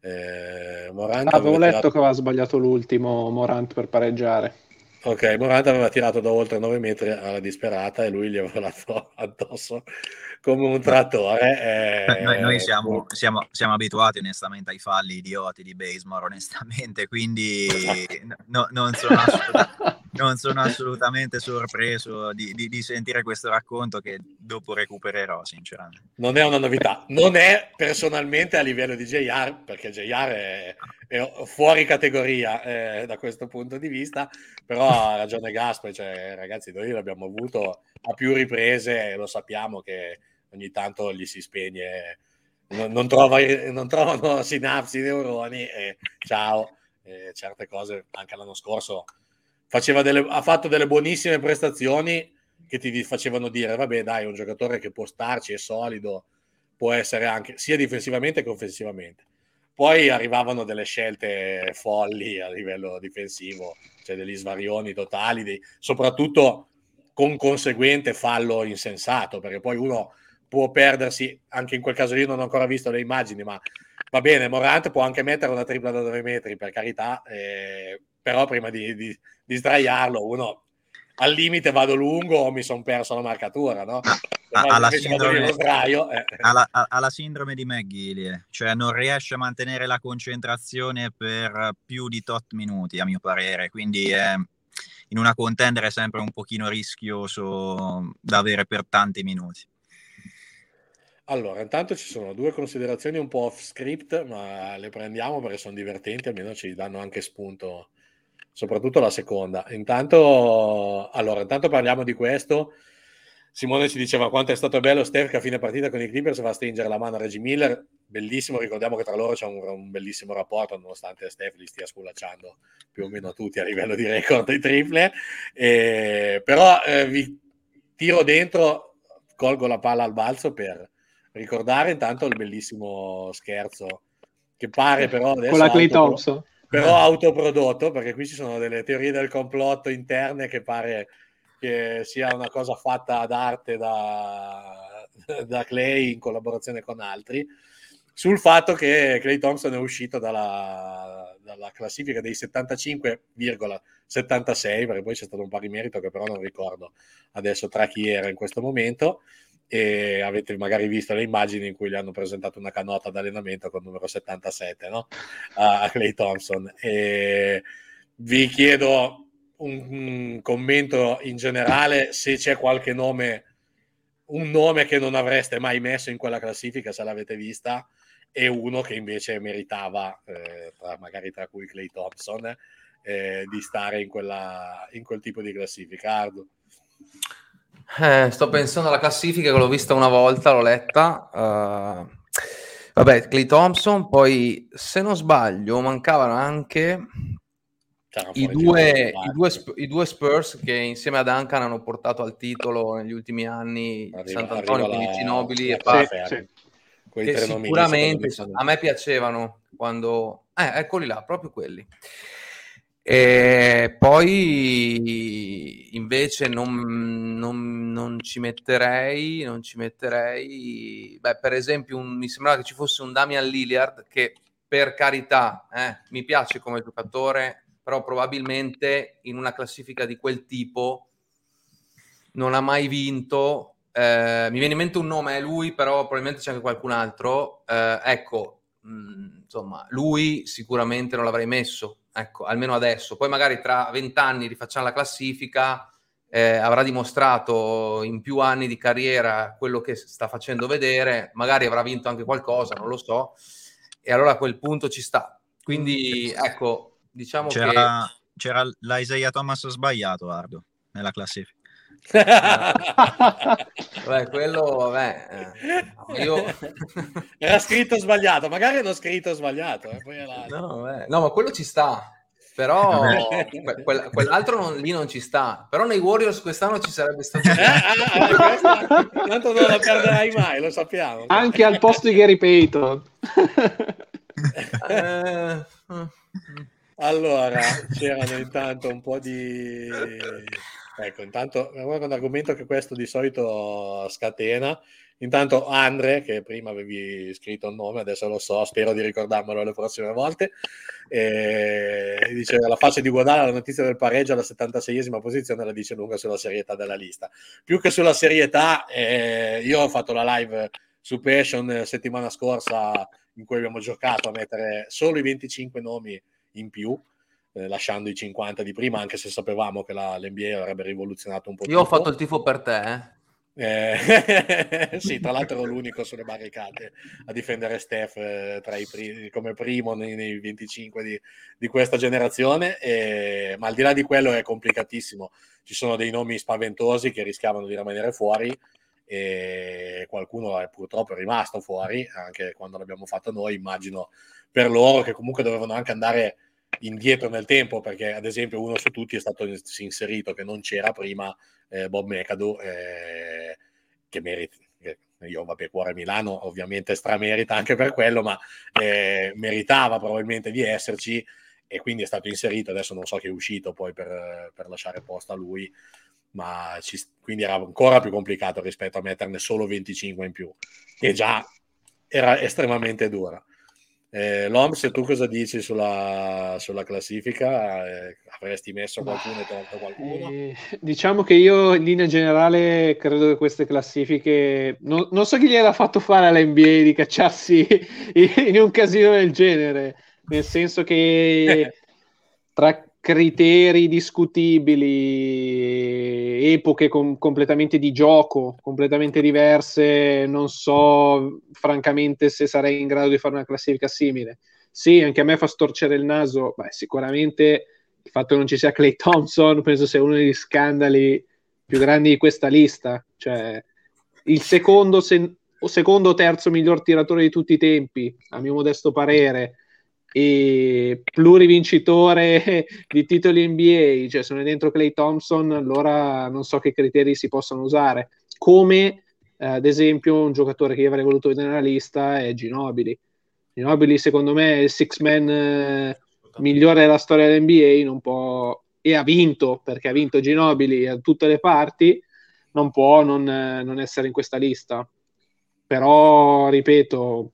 Eh, Morant avevo aveva letto tirato... che aveva sbagliato l'ultimo Morant per pareggiare. Ok, Morant aveva tirato da oltre nove metri alla disperata e lui gli aveva lato addosso come un trattore. Eh, noi noi siamo, siamo, siamo abituati onestamente ai falli idioti di Bazemore, onestamente, quindi no, non, sono assolut- non sono assolutamente sorpreso di, di, di sentire questo racconto, che dopo recupererò sinceramente. Non è una novità, non è personalmente a livello di J R, perché J R è, è fuori categoria eh, da questo punto di vista, però ha ragione Gasper, cioè ragazzi noi l'abbiamo avuto a più riprese e lo sappiamo che ogni tanto gli si spegne, non, non, trova, non trovano sinapsi, neuroni e ciao, e certe cose. Anche l'anno scorso faceva delle, ha fatto delle buonissime prestazioni che ti facevano dire vabbè dai, un giocatore che può starci, è solido, può essere anche sia difensivamente che offensivamente. Poi arrivavano delle scelte folli a livello difensivo, cioè degli svarioni totali, dei, soprattutto con conseguente fallo insensato, perché poi uno può perdersi, anche in quel caso io non ho ancora visto le immagini, ma va bene, Morant può anche mettere una tripla da nove metri, per carità, eh, però prima di, di, di sdraiarlo uno al limite vado lungo o mi sono perso la marcatura, no? Alla sindrome, sdraio, eh. alla, alla sindrome di McGillie, cioè non riesce a mantenere la concentrazione per più di tot minuti a mio parere, quindi è... in una contender è sempre un pochino rischioso da avere per tanti minuti. Allora, intanto ci sono due considerazioni un po' off script, ma le prendiamo perché sono divertenti, almeno ci danno anche spunto, soprattutto la seconda. Intanto, allora, intanto parliamo di questo. Simone ci diceva quanto è stato bello Steph che a fine partita con i Clippers va a stringere la mano a Reggie Miller, bellissimo, ricordiamo che tra loro c'è un, un bellissimo rapporto, nonostante Steph li stia sculacciando più o meno tutti a livello di record dei triple, eh, però eh, vi tiro dentro, colgo la palla al balzo per ricordare intanto il bellissimo scherzo che pare però adesso con la Klay Thompson però autoprodotto, perché qui ci sono delle teorie del complotto interne che pare che sia una cosa fatta ad arte da, da Klay in collaborazione con altri, sul fatto che Klay Thompson è uscito dalla, dalla classifica dei settantacinque virgola settantasei, perché poi c'è stato un pari merito che però non ricordo adesso tra chi era in questo momento, e avete magari visto le immagini in cui gli hanno presentato una canotta d'allenamento con il numero settantasette, no? A Klay Thompson. E vi chiedo un commento in generale, se c'è qualche nome, un nome che non avreste mai messo in quella classifica se l'avete vista, e uno che invece meritava, eh, tra, magari tra cui Klay Thompson, eh, di stare in quella, in quel tipo di classifica. Ardu? Eh, sto pensando alla classifica che l'ho vista una volta, l'ho letta, uh, vabbè, Klay Thompson, poi se non sbaglio mancavano anche I due, i, due, i due Spurs che insieme a Duncan hanno portato al titolo negli ultimi anni Sant'Antonio, quindi Ginóbili e Pace, che sicuramente a me piacevano quando... Eh, eccoli là, proprio quelli. E poi invece non, non, non ci metterei, non ci metterei... Beh, per esempio un, mi sembrava che ci fosse un Damian Lillard che, per carità, eh, mi piace come giocatore... però probabilmente in una classifica di quel tipo non ha mai vinto. Eh, mi viene in mente un nome, è lui, però probabilmente c'è anche qualcun altro. Eh, ecco, mh, insomma, lui sicuramente non l'avrei messo, ecco, almeno adesso. Poi magari tra vent'anni rifacciamo la classifica, eh, avrà dimostrato in più anni di carriera quello che sta facendo vedere, magari avrà vinto anche qualcosa, non lo so, e allora a quel punto ci sta. Quindi, ecco... Diciamo c'era, che... c'era l'Isaiah Thomas sbagliato, Ardo, nella classifica. Vabbè, quello vabbè. Io... era scritto sbagliato, magari l'ho scritto sbagliato. Eh, poi no, no, ma quello ci sta. Però que- quell'altro non, lì non ci sta. Però nei Warriors quest'anno ci sarebbe stato. eh, eh, tanto non la perderai mai, lo sappiamo. Anche al posto di Gary Payton. eh... Allora, c'erano intanto un po' di... Ecco, intanto è un argomento che questo di solito scatena. Intanto Andre, che prima avevi scritto il nome, adesso lo so, spero di ricordarmelo le prossime volte, e dice: la faccia di Iguodala, la notizia del pareggio alla settantaseiesima posizione la dice lunga sulla serietà della lista. Più che sulla serietà, eh, io ho fatto la live su Passion settimana scorsa in cui abbiamo giocato a mettere solo i venticinque nomi in più, eh, lasciando i cinquanta di prima, anche se sapevamo che la, l'N B A avrebbe rivoluzionato un po' io tutto. Ho fatto il tifo per te, eh? Eh, sì, tra l'altro l'unico sulle barricate a difendere Steph eh, tra i primi, come primo nei, nei venticinque di, di questa generazione, eh, ma al di là di quello è complicatissimo, ci sono dei nomi spaventosi che rischiavano di rimanere fuori e qualcuno è purtroppo rimasto fuori anche quando l'abbiamo fatto noi, immagino per loro che comunque dovevano anche andare indietro nel tempo, perché ad esempio uno su tutti è stato inserito che non c'era prima, eh, Bob Mekadu, eh, che merita, che io vabbè cuore Milano ovviamente stramerita anche per quello, ma eh, meritava probabilmente di esserci e quindi è stato inserito, adesso non so che è uscito poi per, per lasciare posto a lui, ma ci, quindi era ancora più complicato rispetto a metterne solo venticinque in più, che già era estremamente dura. Eh, Loms, tu cosa dici sulla, sulla classifica? Eh, avresti messo qualcuno e tolto qualcuno? Eh, diciamo che io in linea generale credo che queste classifiche non, non so chi gliel'ha fatto fare alla N B A di cacciarsi in un casino del genere, nel senso che tra criteri discutibili, epoche com- completamente di gioco, completamente diverse, non so francamente se sarei in grado di fare una classifica simile. Sì, anche a me fa storcere il naso, beh, sicuramente il fatto che non ci sia Klay Thompson penso sia uno degli scandali più grandi di questa lista, cioè il secondo sen- o secondo terzo miglior tiratore di tutti i tempi, a mio modesto parere, e plurivincitore di titoli N B A, cioè se non è dentro Klay Thompson allora non so che criteri si possono usare, come eh, ad esempio un giocatore che io avrei voluto vedere nella lista è Ginóbili. Ginóbili secondo me è il six man eh, migliore della storia dell'N B A, non può, e ha vinto perché ha vinto Ginóbili a tutte le parti, non può non, eh, non essere in questa lista. Però ripeto,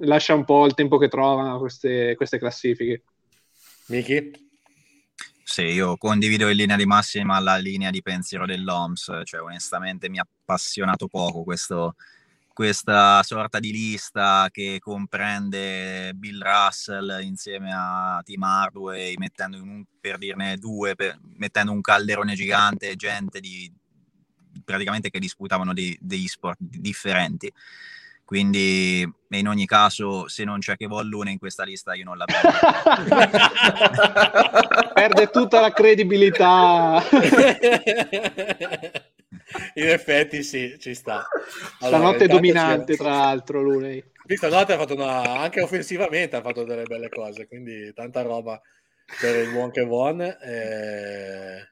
lascia un po' il tempo che trovano queste, queste classifiche. Miki? Sì, io condivido in linea di massima la linea di pensiero dell'O M S, cioè onestamente mi ha appassionato poco questo, questa sorta di lista che comprende Bill Russell insieme a Tim Hardaway, mettendo in un, per dirne due, per, mettendo un calderone gigante, gente di praticamente che disputavano dei, degli sport differenti. Quindi in ogni caso, se non c'è Kevon Looney in questa lista, io non la perdo. Perde tutta la credibilità. In effetti sì, ci sta. Allora, stanotte è dominante, c'era... tra l'altro, Looney. Stanotte ha fatto una... anche offensivamente ha fatto delle belle cose, quindi tanta roba per il buon Kevon. E...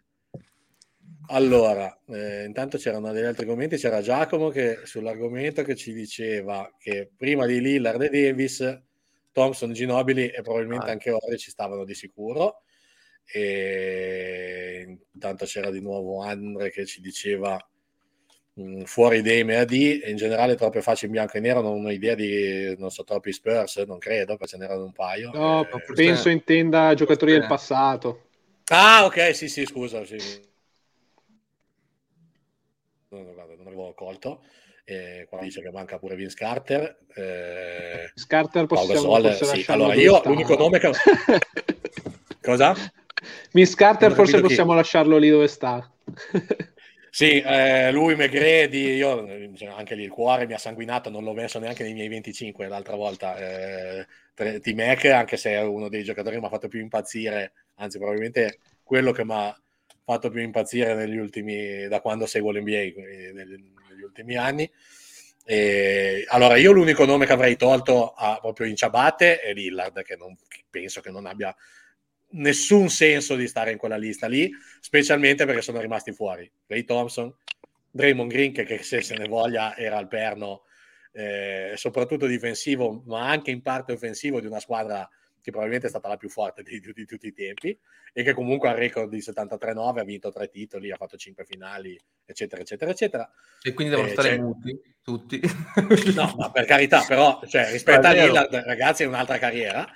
Allora, eh, intanto c'erano degli altri commenti, c'era Giacomo che sull'argomento che ci diceva che prima di Lillard e Davis, Thompson, Ginóbili e probabilmente ah. anche Ori ci stavano di sicuro, e intanto c'era di nuovo Andre che ci diceva mh, fuori Dame e A D, e in generale troppe facce in bianco e nero, non ho idea di, non so, troppi Spurs, non credo, perché ce n'erano un paio. No, eh, penso eh, intenda giocatori eh. del passato. Ah, ok, sì, sì, scusa, sì. Non, guarda, non avevo colto, eh, qua dice che manca pure Vince Carter, eh, Carter possiamo, Gasol, sì. Allora io l'unico nome che cosa? Vince Carter forse possiamo chi? Lasciarlo lì dove sta. Sì, eh, lui McGrady, io anche lì il cuore mi ha sanguinato, non l'ho messo neanche nei miei venticinque l'altra volta, eh, T-Mac, anche se è uno dei giocatori che mi ha fatto più impazzire anzi probabilmente quello che mi ha fatto più impazzire negli ultimi, da quando seguo l'N B A, negli, negli ultimi anni. E, allora, io l'unico nome che avrei tolto a, proprio in ciabatte è Lillard, che non che penso che non abbia nessun senso di stare in quella lista lì, specialmente perché sono rimasti fuori Klay Thompson, Draymond Green, che, che se se ne voglia era al perno, eh, soprattutto difensivo ma anche in parte offensivo, di una squadra che probabilmente è stata la più forte di, di, di tutti i tempi, e che comunque ha il record di settantatré nove, ha vinto tre titoli, ha fatto cinque finali, eccetera eccetera eccetera, e quindi devono eh, stare cioè... muti tutti. No, ma per carità, però cioè, rispetto a Lillard, ragazzi, è un'altra carriera.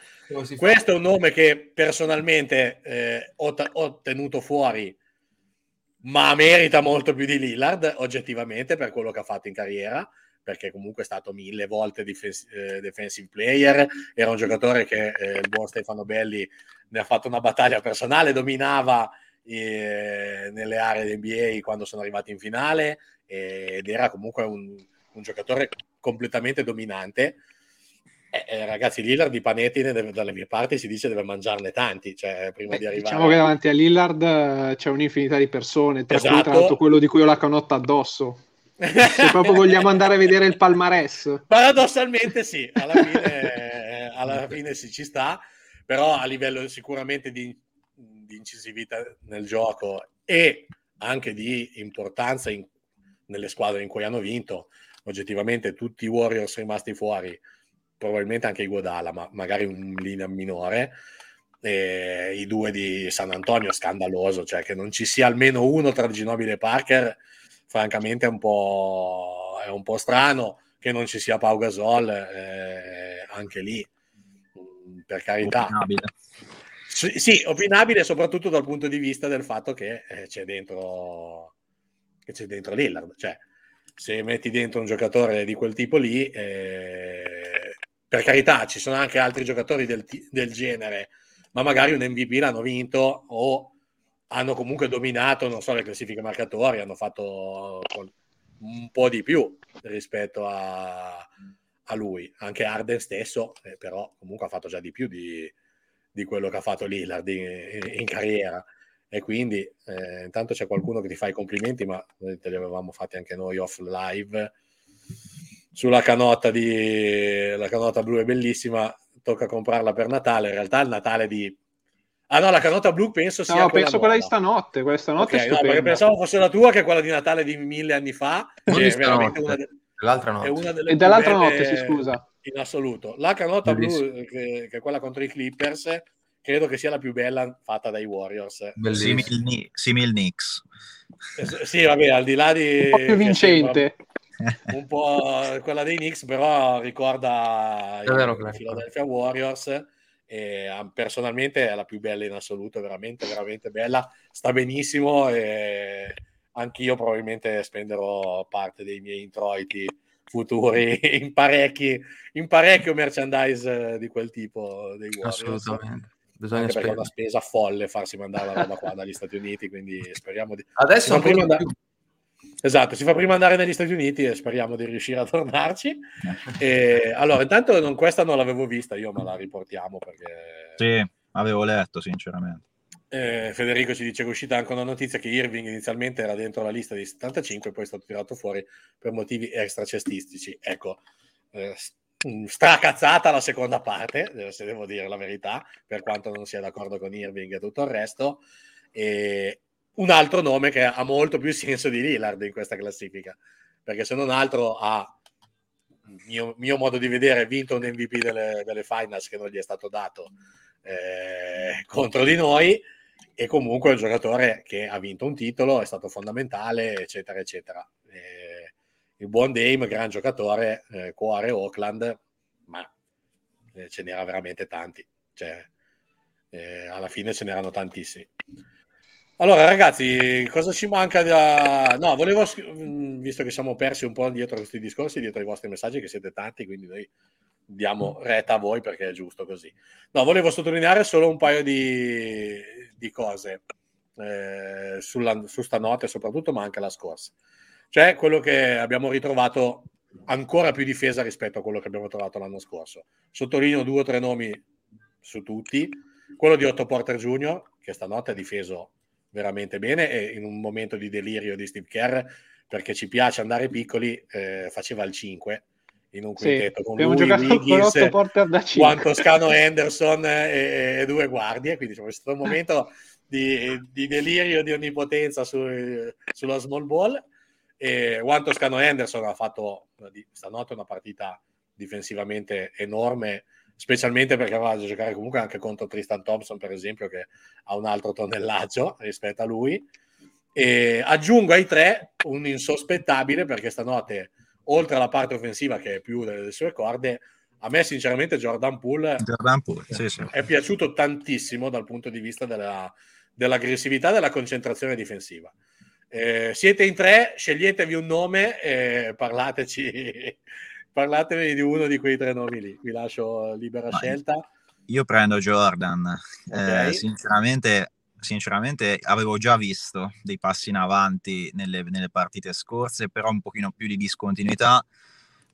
Questo è un nome che personalmente eh, ho, t- ho tenuto fuori, ma merita molto più di Lillard oggettivamente per quello che ha fatto in carriera, perché comunque è stato mille volte difes- eh, defensive player, era un giocatore che eh, il buon Stefano Belli ne ha fatto una battaglia personale, dominava eh, nelle aree N B A quando sono arrivati in finale, eh, ed era comunque un, un giocatore completamente dominante. Eh, eh, ragazzi, Lillard di panetti deve, dalle mie parti si dice deve mangiarne tanti, cioè prima eh, di arrivare, diciamo che davanti a Lillard c'è un'infinità di persone, tra esatto. cui tra l'altro quello di cui ho la canotta addosso, se proprio vogliamo andare a vedere il palmarès. Paradossalmente sì, alla fine, alla fine sì, ci sta, però a livello sicuramente di, di incisività nel gioco e anche di importanza in, nelle squadre in cui hanno vinto, oggettivamente tutti i Warriors rimasti fuori, probabilmente anche Iguodala, ma magari in linea minore, e i due di San Antonio, scandaloso, cioè che non ci sia almeno uno tra Ginobili e Parker, francamente è un po', è un po' strano che non ci sia Pau Gasol, eh, anche lì, per carità. Opinabile. Sì, sì, opinabile soprattutto dal punto di vista del fatto che eh, c'è dentro che c'è dentro Lillard, cioè se metti dentro un giocatore di quel tipo lì... Eh, per carità, ci sono anche altri giocatori del, del genere, ma magari un M V P l'hanno vinto o hanno comunque dominato, non so, le classifiche marcatori, hanno fatto un po' di più rispetto a, a lui. Anche Harden stesso, eh, però comunque ha fatto già di più di, di quello che ha fatto Lillard in, in carriera. E quindi eh, intanto c'è qualcuno che ti fa i complimenti, ma te li avevamo fatti anche noi off live. Sulla canotta di la canotta blu è bellissima, tocca comprarla per Natale. In realtà il Natale di ah no, la canotta blu penso sia no, quella penso nuova. Quella di stanotte, quella di stanotte okay, è no, perché pensavo fosse la tua, che è quella di Natale di mille anni fa, che è veramente una de... l'altra notte. È una delle e dall'altra notte si scusa in assoluto. La canotta bellissimo. Blu che, che è quella contro i Clippers, credo che sia la più bella fatta dai Warriors. Simil Knicks. Sì, vabbè, al di là di un po' più vincente. Un po' quella dei Knicks, però ricorda i Philadelphia Warriors, e personalmente è la più bella in assoluto, veramente veramente bella, sta benissimo, e anch'io probabilmente spenderò parte dei miei introiti futuri in parecchi in parecchio merchandise di quel tipo dei Warriors. Assolutamente. Bisogna anche perché è una spesa folle farsi mandare la roba qua dagli Stati Uniti, quindi speriamo di... Adesso prima da... Esatto, si fa prima andare negli Stati Uniti e speriamo di riuscire a tornarci. E, allora, intanto non, questa non l'avevo vista io, ma la riportiamo perché... Sì, avevo letto, sinceramente. Eh, Federico ci dice che è uscita anche una notizia che Irving inizialmente era dentro la lista di settantacinque, poi è stato tirato fuori per motivi extracestistici. Ecco, eh, stracazzata la seconda parte, se devo dire la verità, per quanto non sia d'accordo con Irving e tutto il resto. E... un altro nome che ha molto più senso di Lillard in questa classifica, perché se non altro ha, mio, mio modo di vedere, vinto un M V P delle, delle finals che non gli è stato dato eh, contro di noi, e comunque è un giocatore che ha vinto un titolo, è stato fondamentale, eccetera eccetera. Eh, il buon Dame, gran giocatore, eh, cuore Oakland, ma eh, ce n'era veramente tanti, cioè eh, alla fine ce n'erano tantissimi. Allora ragazzi, cosa ci manca da... No, volevo, visto che siamo persi un po' dietro questi discorsi, dietro ai vostri messaggi, che siete tanti, quindi noi diamo retta a voi perché è giusto così. No, volevo sottolineare solo un paio di, di cose eh, sulla, su stanotte soprattutto, ma anche la scorsa. Cioè quello che abbiamo ritrovato ancora più difesa rispetto a quello che abbiamo trovato l'anno scorso. Sottolineo due o tre nomi su tutti. Quello di Otto Porter Junior, che stanotte ha difeso veramente bene, e in un momento di delirio di Steve Kerr, perché ci piace andare piccoli, eh, faceva il cinque in un quintetto, sì, con lui, Wiggins, Juan Toscano-Anderson e, e due guardie, quindi c'è stato un momento di, di delirio di onnipotenza su, sulla small ball, e Juan Toscano-Anderson ha fatto stanotte una partita difensivamente enorme, specialmente perché aveva da giocare comunque anche contro Tristan Thompson, per esempio, che ha un altro tonnellaggio rispetto a lui. E aggiungo ai tre un insospettabile, perché stanotte, oltre alla parte offensiva che è più delle sue corde, a me sinceramente Jordan Poole, Jordan Poole sì, sì. è piaciuto tantissimo dal punto di vista della, dell'aggressività e della concentrazione difensiva. Eh, siete in tre, sceglietevi un nome e parlateci... Parlatemi di uno di quei tre nomi lì, vi lascio libera Ma scelta. Io prendo Jordan. Okay. Eh, sinceramente, sinceramente avevo già visto dei passi in avanti nelle, nelle partite scorse, però un pochino più di discontinuità,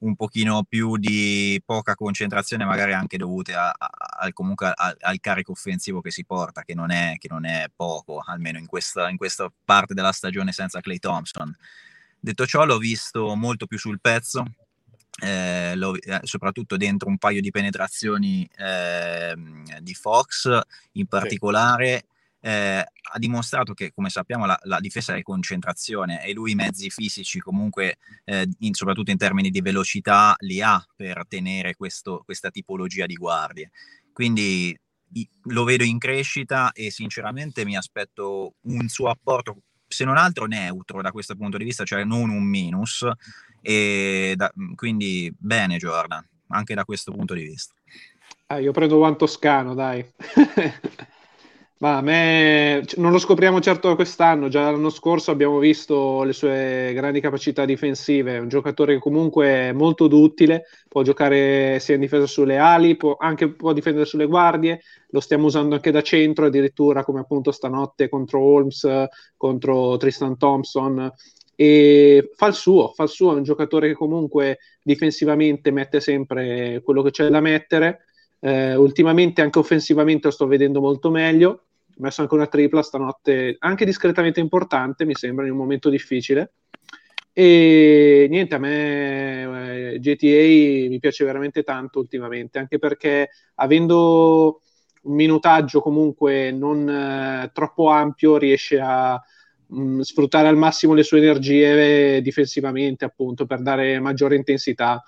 un pochino più di poca concentrazione, magari anche dovute a, a, a, comunque a, al carico offensivo che si porta, che non è, che non è poco, almeno in questa, in questa parte della stagione senza Klay Thompson. Detto ciò, l'ho visto molto più sul pezzo, Eh, lo, eh, soprattutto dentro un paio di penetrazioni eh, di Fox in particolare, eh, ha dimostrato che, come sappiamo, la, la difesa è concentrazione, e lui i mezzi fisici comunque eh, in, soprattutto in termini di velocità li ha per tenere questo, questa tipologia di guardie, quindi i, lo vedo in crescita, e sinceramente mi aspetto un suo apporto se non altro neutro da questo punto di vista, cioè non un minus, e da, quindi bene Jordan anche da questo punto di vista. Ah, io prendo Juan Toscano, dai. Ma a me non lo scopriamo certo quest'anno, già l'anno scorso abbiamo visto le sue grandi capacità difensive, è un giocatore che comunque è molto duttile, può giocare sia in difesa sulle ali, può anche può difendere sulle guardie, lo stiamo usando anche da centro addirittura, come appunto stanotte contro Holmes, contro Tristan Thompson, e fa il suo, fa il suo, è un giocatore che comunque difensivamente mette sempre quello che c'è da mettere, eh, ultimamente anche offensivamente lo sto vedendo molto meglio, ho messo anche una tripla stanotte anche discretamente importante, mi sembra, in un momento difficile, e niente, a me eh, G T A mi piace veramente tanto ultimamente, anche perché avendo un minutaggio comunque non eh, troppo ampio riesce a mh, sfruttare al massimo le sue energie difensivamente, appunto, per dare maggiore intensità.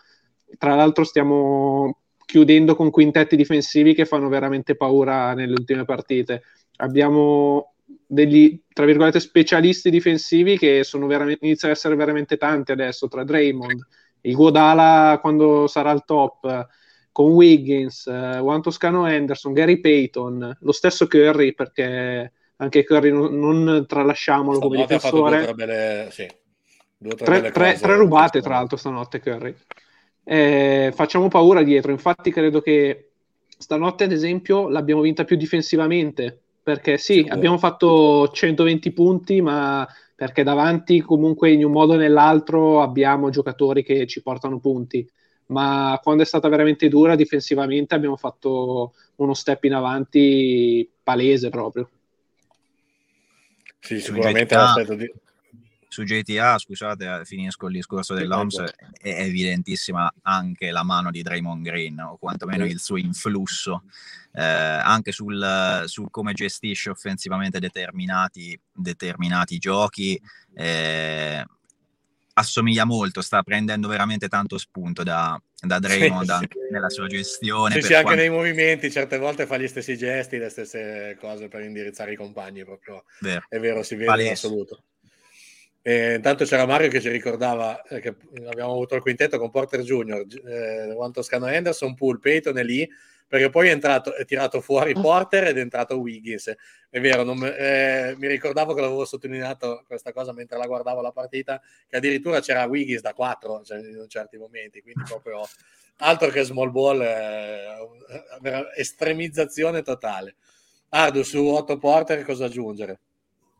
Tra l'altro stiamo chiudendo con quintetti difensivi che fanno veramente paura nelle ultime partite, abbiamo degli, tra virgolette, specialisti difensivi che sono veramente, iniziano ad essere veramente tanti adesso, tra Draymond, Iguodala quando sarà al top, con Wiggins, uh, Juan Toscano-Anderson, Gary Payton, lo stesso Curry, perché anche Curry non, non tralasciamolo come difensore, due, tre, belle, sì, due, tre, tre, tre, tre rubate tra l'altro stanotte Curry, eh, facciamo paura dietro, infatti credo che stanotte ad esempio l'abbiamo vinta più difensivamente, perché sì, abbiamo fatto centoventi punti, ma perché davanti comunque in un modo o nell'altro abbiamo giocatori che ci portano punti, ma quando è stata veramente dura difensivamente abbiamo fatto uno step in avanti palese proprio. Sì, sicuramente l'aspetto di... Su G T A, scusate, finisco il discorso dell'O M S, è evidentissima anche la mano di Draymond Green, o quantomeno il suo influsso, eh, anche sul, sul come gestisce offensivamente determinati, determinati giochi, eh, assomiglia molto, sta prendendo veramente tanto spunto da, da Draymond, sì, da, sì, nella sua gestione. Sì, per sì quanto... anche nei movimenti, certe volte fa gli stessi gesti, le stesse cose per indirizzare i compagni, proprio vero. È vero, si vede Palese. In assoluto. E intanto c'era Mario che ci ricordava che abbiamo avuto il quintetto con Porter Junior, eh, Juan Toscano-Anderson, Poole, Payton e Lee, perché poi è entrato, è tirato fuori Porter ed è entrato Wiggins. È vero, non, eh, mi ricordavo che l'avevo sottolineato questa cosa mentre la guardavo la partita, che addirittura c'era Wiggins da quattro, cioè, in certi momenti, quindi proprio altro che small ball, eh, estremizzazione totale. Ardu, su Otto Porter cosa aggiungere?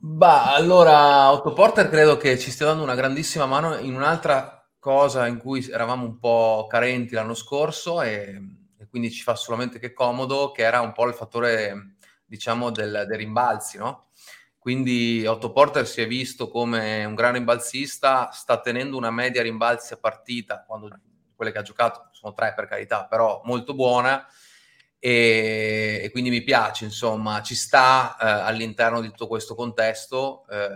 Bah, allora, Otto Porter credo che ci stia dando una grandissima mano in un'altra cosa in cui eravamo un po' carenti l'anno scorso, e, e quindi ci fa solamente che comodo, che era un po' il fattore diciamo, del, dei rimbalzi, no? Quindi Otto Porter si è visto come un gran rimbalzista, sta tenendo una media rimbalzi a partita, quando quelle che ha giocato sono tre per carità, però molto buona, e, e quindi mi piace, insomma, ci sta eh, all'interno di tutto questo contesto, eh,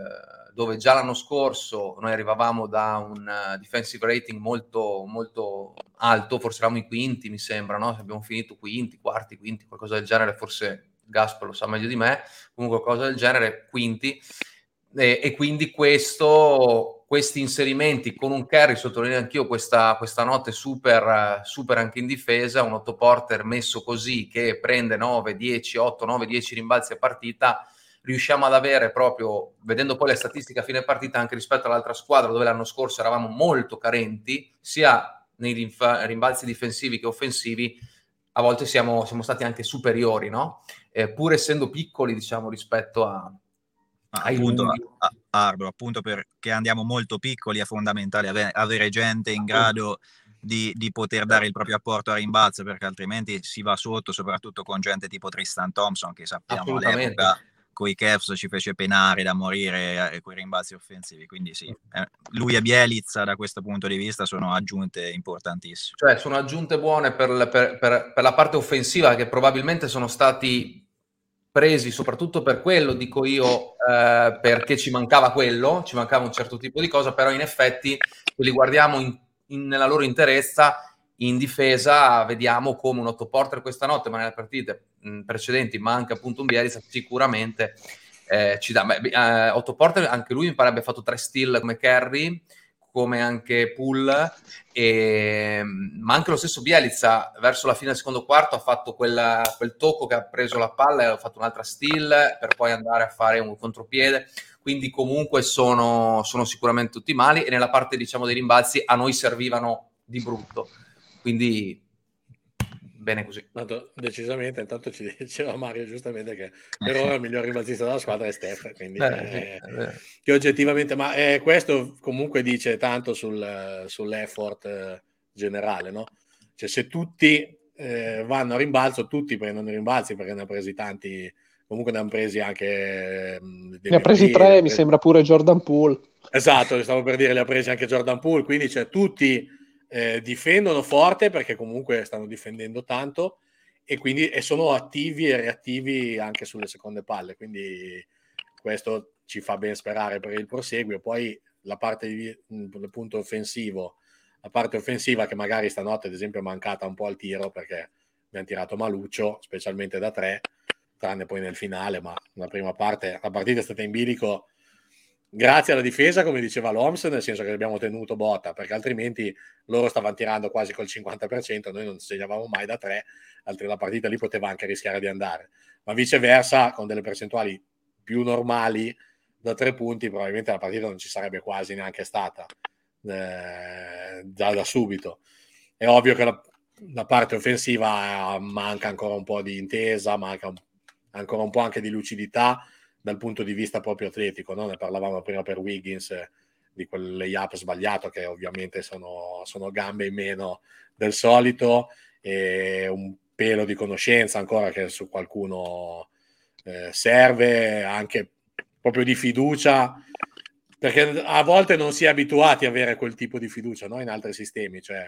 dove già l'anno scorso noi arrivavamo da un uh, defensive rating molto, molto alto, forse eravamo i quinti, mi sembra, no? Abbiamo finito quinti, quarti, quinti, qualcosa del genere, forse Gasper lo sa meglio di me, comunque qualcosa del genere, quinti, e, e quindi questo, questi inserimenti con un Curry, sottolineo anch'io questa, questa notte super, super anche in difesa, un Otto Porter messo così che prende nove, dieci, otto, nove, dieci rimbalzi a partita, riusciamo ad avere proprio, vedendo poi le statistiche a fine partita anche rispetto all'altra squadra dove l'anno scorso eravamo molto carenti, sia nei rinf- rimbalzi difensivi che offensivi, a volte siamo, siamo stati anche superiori, no? Eh, pur essendo piccoli, diciamo, rispetto a... Ah, appunto, a, a Arbro, appunto perché andiamo molto piccoli è fondamentale avere, avere gente in grado di, di poter dare il proprio apporto a rimbalzo, perché altrimenti si va sotto, soprattutto con gente tipo Tristan Thompson, che sappiamo all'epoca coi Cavs ci fece penare da morire eh, coi rimbalzi offensivi, quindi sì, eh, lui e Bjelica da questo punto di vista sono aggiunte importantissime. Cioè sono aggiunte buone per, per, per, per la parte offensiva, che probabilmente sono stati presi soprattutto per quello, dico io, eh, perché ci mancava quello, ci mancava un certo tipo di cosa, però in effetti se li guardiamo in, in, nella loro interezza, in difesa vediamo come un Otto Porter questa notte, ma nelle partite mh, precedenti, ma anche appunto un Bjelica sicuramente eh, ci dà. Beh, eh, Otto Porter anche lui mi pare abbia fatto tre steal come Curry, come anche Poole, e, ma anche lo stesso Bjelica verso la fine del secondo quarto ha fatto quella, quel tocco che ha preso la palla e ha fatto un'altra steal per poi andare a fare un contropiede, quindi comunque sono, sono sicuramente ottimali, e nella parte diciamo dei rimbalzi a noi servivano di brutto. Quindi bene così. Tanto, decisamente, intanto ci diceva Mario giustamente che per ora il miglior rimbalzista della squadra è Steph, quindi eh, eh, eh. che oggettivamente, ma eh, questo comunque dice tanto sul, sull'effort eh, generale, no? Cioè se tutti eh, vanno a rimbalzo, tutti prendono i rimbalzi, perché ne ha presi tanti, comunque ne hanno presi anche... Eh, ne ha presi tre, presi... mi sembra pure Jordan Poole. Esatto, stavo per dire, li ha presi anche Jordan Poole, quindi cioè tutti... Eh, difendono forte, perché comunque stanno difendendo tanto, e quindi e sono attivi e reattivi anche sulle seconde palle, quindi questo ci fa ben sperare per il proseguio. Poi la parte di, il punto offensivo, la parte offensiva che magari stanotte ad esempio è mancata un po' al tiro, perché abbiamo tirato maluccio specialmente da tre, tranne poi nel finale, ma la prima parte, la partita è stata in bilico grazie alla difesa, come diceva l'O M S, nel senso che abbiamo tenuto botta, perché altrimenti loro stavano tirando quasi col cinquanta per cento, noi non segnavamo mai da tre, altrimenti la partita lì poteva anche rischiare di andare. Ma viceversa, con delle percentuali più normali da tre punti, probabilmente la partita non ci sarebbe quasi neanche stata, eh, già da subito. È ovvio che la, la parte offensiva manca ancora un po' di intesa, manca un, ancora un po' anche di lucidità, dal punto di vista proprio atletico, no? Ne parlavamo prima per Wiggins eh, di quel layup sbagliato, che ovviamente sono, sono gambe in meno del solito, e un pelo di conoscenza ancora che su qualcuno eh, serve, anche proprio di fiducia, perché a volte non si è abituati a avere quel tipo di fiducia, no? In altri sistemi, cioè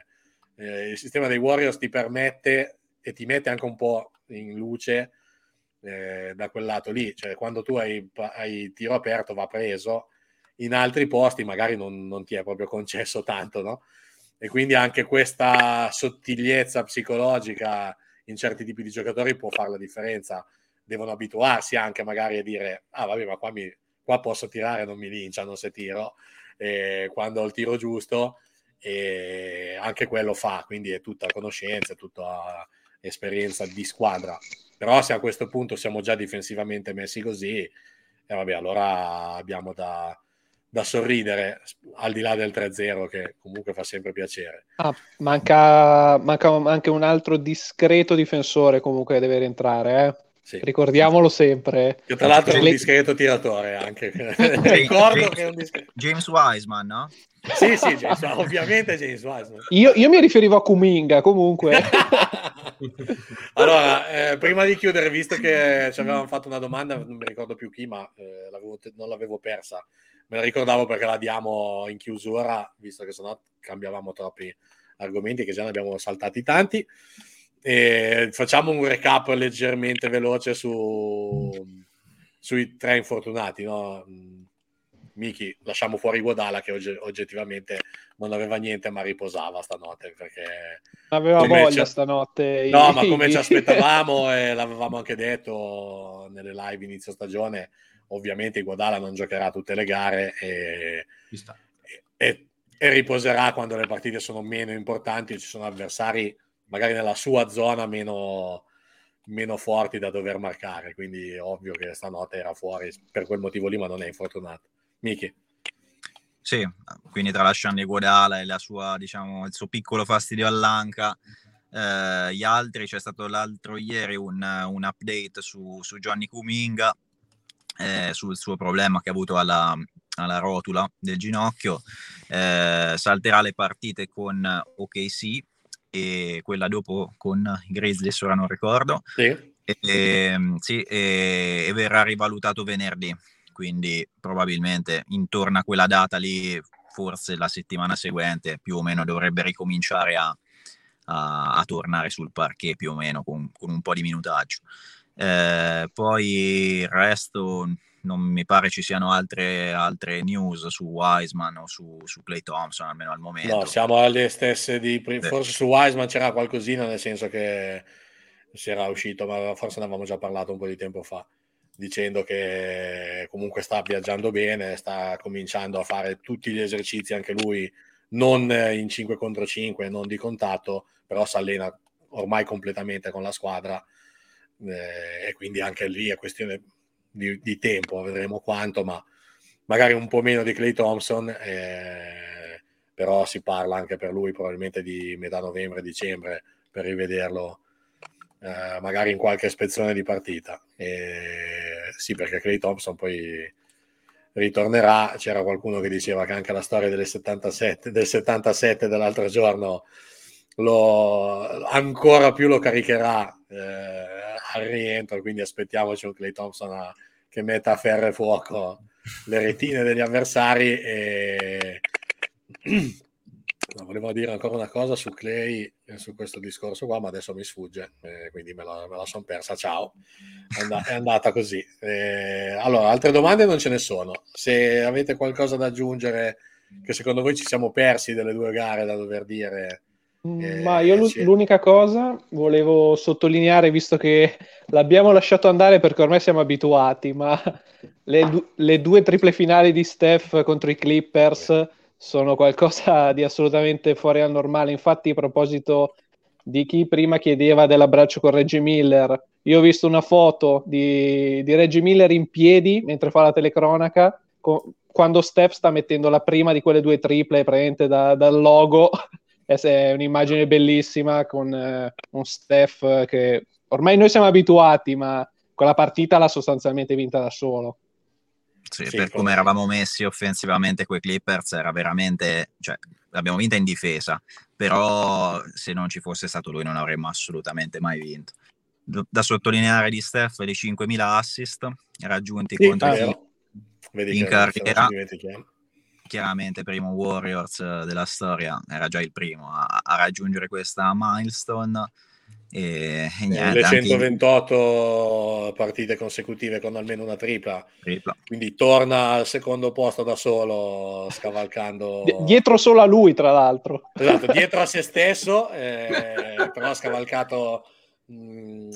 eh, il sistema dei Warriors ti permette e ti mette anche un po' in luce Eh, da quel lato lì, cioè quando tu hai, hai tiro aperto va preso, in altri posti magari non, non ti è proprio concesso tanto, no? E quindi anche questa sottigliezza psicologica in certi tipi di giocatori può fare la differenza, devono abituarsi anche magari a dire ah vabbè, ma qua, mi, qua posso tirare, non mi linciano se tiro, eh, quando ho il tiro giusto, e eh, anche quello fa, quindi è tutta conoscenza, è tutta esperienza di squadra. Però se a questo punto siamo già difensivamente messi così, e eh vabbè, allora abbiamo da, da sorridere, al di là del tre zero che comunque fa sempre piacere. Ah, manca, manca anche un altro discreto difensore comunque che deve rientrare, eh? Sì. Ricordiamolo sempre. Io tra l'altro è un discreto tiratore anche. Ricordo James, che è un discreto... James Wiseman, no? Sì, sì, James, ovviamente James Wiseman. Io, io mi riferivo a Kuminga, comunque. Allora, eh, prima di chiudere, visto che ci avevamo fatto una domanda, non mi ricordo più chi, ma eh, l'avevo te- non l'avevo persa, me la ricordavo perché la diamo in chiusura, visto che sennò cambiavamo troppi argomenti, che già ne abbiamo saltati tanti. E facciamo un recap leggermente veloce su sui tre infortunati, no? Miki, lasciamo fuori Iguodala, che og- oggettivamente non aveva niente, ma riposava stanotte perché aveva voglia stanotte. No, ma come ci aspettavamo e l'avevamo anche detto nelle live inizio stagione, ovviamente Iguodala non giocherà tutte le gare e, e, e riposerà quando le partite sono meno importanti e ci sono avversari magari nella sua zona meno meno forti da dover marcare, quindi è ovvio che stanotte era fuori per quel motivo lì, ma non è infortunato. Miki. Sì, quindi tralasciando Iguodala e la sua, diciamo, il suo piccolo fastidio all'anca, eh, gli altri, c'è stato l'altro ieri un, un update su, su Gianni Kuminga, eh, sul suo problema che ha avuto alla, alla rotula del ginocchio, eh, salterà le partite con O K C e quella dopo con i Grizzlies, ora non ricordo, sì. E, sì, e, e verrà rivalutato venerdì, quindi probabilmente intorno a quella data lì, forse la settimana seguente più o meno dovrebbe ricominciare a, a, a tornare sul parquet più o meno con, con un po' di minutaggio. Eh, poi il resto non mi pare ci siano altre, altre news su Wiseman o su, su Klay Thompson, almeno al momento. No, siamo alle stesse di prima. Beh. Forse su Wiseman c'era qualcosina, nel senso che si era uscito, ma forse ne avevamo già parlato un po' di tempo fa, dicendo che comunque sta viaggiando bene, sta cominciando a fare tutti gli esercizi anche lui, non in cinque contro cinque, non di contatto, però si allena ormai completamente con la squadra, eh, e quindi anche lì è questione di, di tempo, vedremo quanto, ma magari un po' meno di Klay Thompson, eh, però si parla anche per lui probabilmente di metà novembre, dicembre, per rivederlo Uh, magari in qualche spezzone di partita, e sì, perché Klay Thompson poi ritornerà. C'era qualcuno che diceva che anche la storia delle settantasette, del settantasette dell'altro giorno lo ancora più lo caricherà, eh, al rientro, quindi aspettiamoci un Klay Thompson a, che metta a ferro e fuoco le retine degli avversari. E no, volevo dire ancora una cosa su Clay, su questo discorso qua, ma adesso mi sfugge, eh, quindi me la, me la sono persa, ciao, è andata, è andata così. Eh, allora, altre domande non ce ne sono. Se avete qualcosa da aggiungere, che secondo voi ci siamo persi delle due gare da dover dire... Eh, ma io l'u- l'unica cosa volevo sottolineare, visto che l'abbiamo lasciato andare perché ormai siamo abituati, ma le, du- le due triple finali di Steph contro i Clippers... Beh. Sono qualcosa di assolutamente fuori al normale. Infatti, a proposito di chi prima chiedeva dell'abbraccio con Reggie Miller, io ho visto una foto di, di Reggie Miller in piedi mentre fa la telecronaca, co- quando Steph sta mettendo la prima di quelle due triple praticamente da, dal logo. È un'immagine bellissima con eh, un Steph che ormai noi siamo abituati, ma quella partita l'ha sostanzialmente vinta da solo. Sì, sì, per come eravamo messi offensivamente coi Clippers era veramente, cioè, l'abbiamo vinta in difesa, però se non ci fosse stato lui non avremmo assolutamente mai vinto. Da sottolineare di Steph le cinquemila assist raggiunti, sì, contro i Vedi in carriera, chiaramente primo Warriors della storia, era già il primo a, a raggiungere questa milestone. E, e niente, le centoventotto anche... partite consecutive con almeno una tripla. tripla quindi torna al secondo posto da solo, scavalcando D- dietro solo a lui, tra l'altro, esatto, dietro a se stesso, eh, però ha scavalcato mh,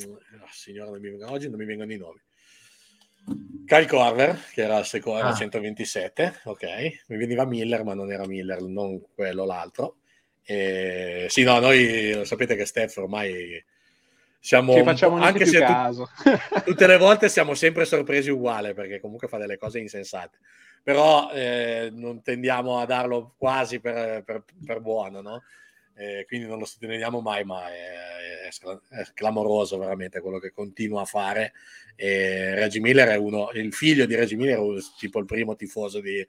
oh, signora, non mi vengono, oggi non mi vengono i nomi. Kyle Korver, che era al secondo, ah. centoventisette, ok, mi veniva Miller, ma non era Miller, non quello, l'altro. Eh, sì, no, noi sapete che Steph ormai siamo, ci facciamo anche se caso. Tu, tutte le volte siamo sempre sorpresi uguale, perché comunque fa delle cose insensate, però eh, non tendiamo a darlo quasi per, per, per buono, no? Eh, quindi non lo sosteniamo mai, ma è, è, è clamoroso veramente quello che continua a fare. E Reggie Miller è uno, il figlio di Reggie Miller è tipo il primo tifoso di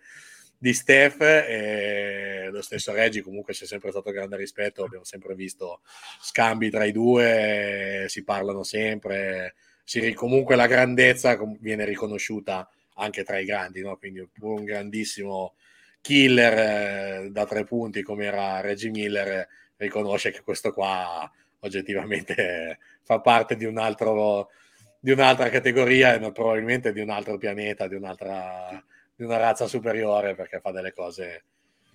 di Steph, e lo stesso Reggie comunque c'è sempre stato grande rispetto, abbiamo sempre visto scambi tra i due, si parlano sempre, si, comunque la grandezza viene riconosciuta anche tra i grandi, no? Quindi un grandissimo killer da tre punti come era Reggie Miller riconosce che questo qua oggettivamente fa parte di un altro, di un'altra categoria e probabilmente di un altro pianeta, di un'altra, di una razza superiore, perché fa delle cose.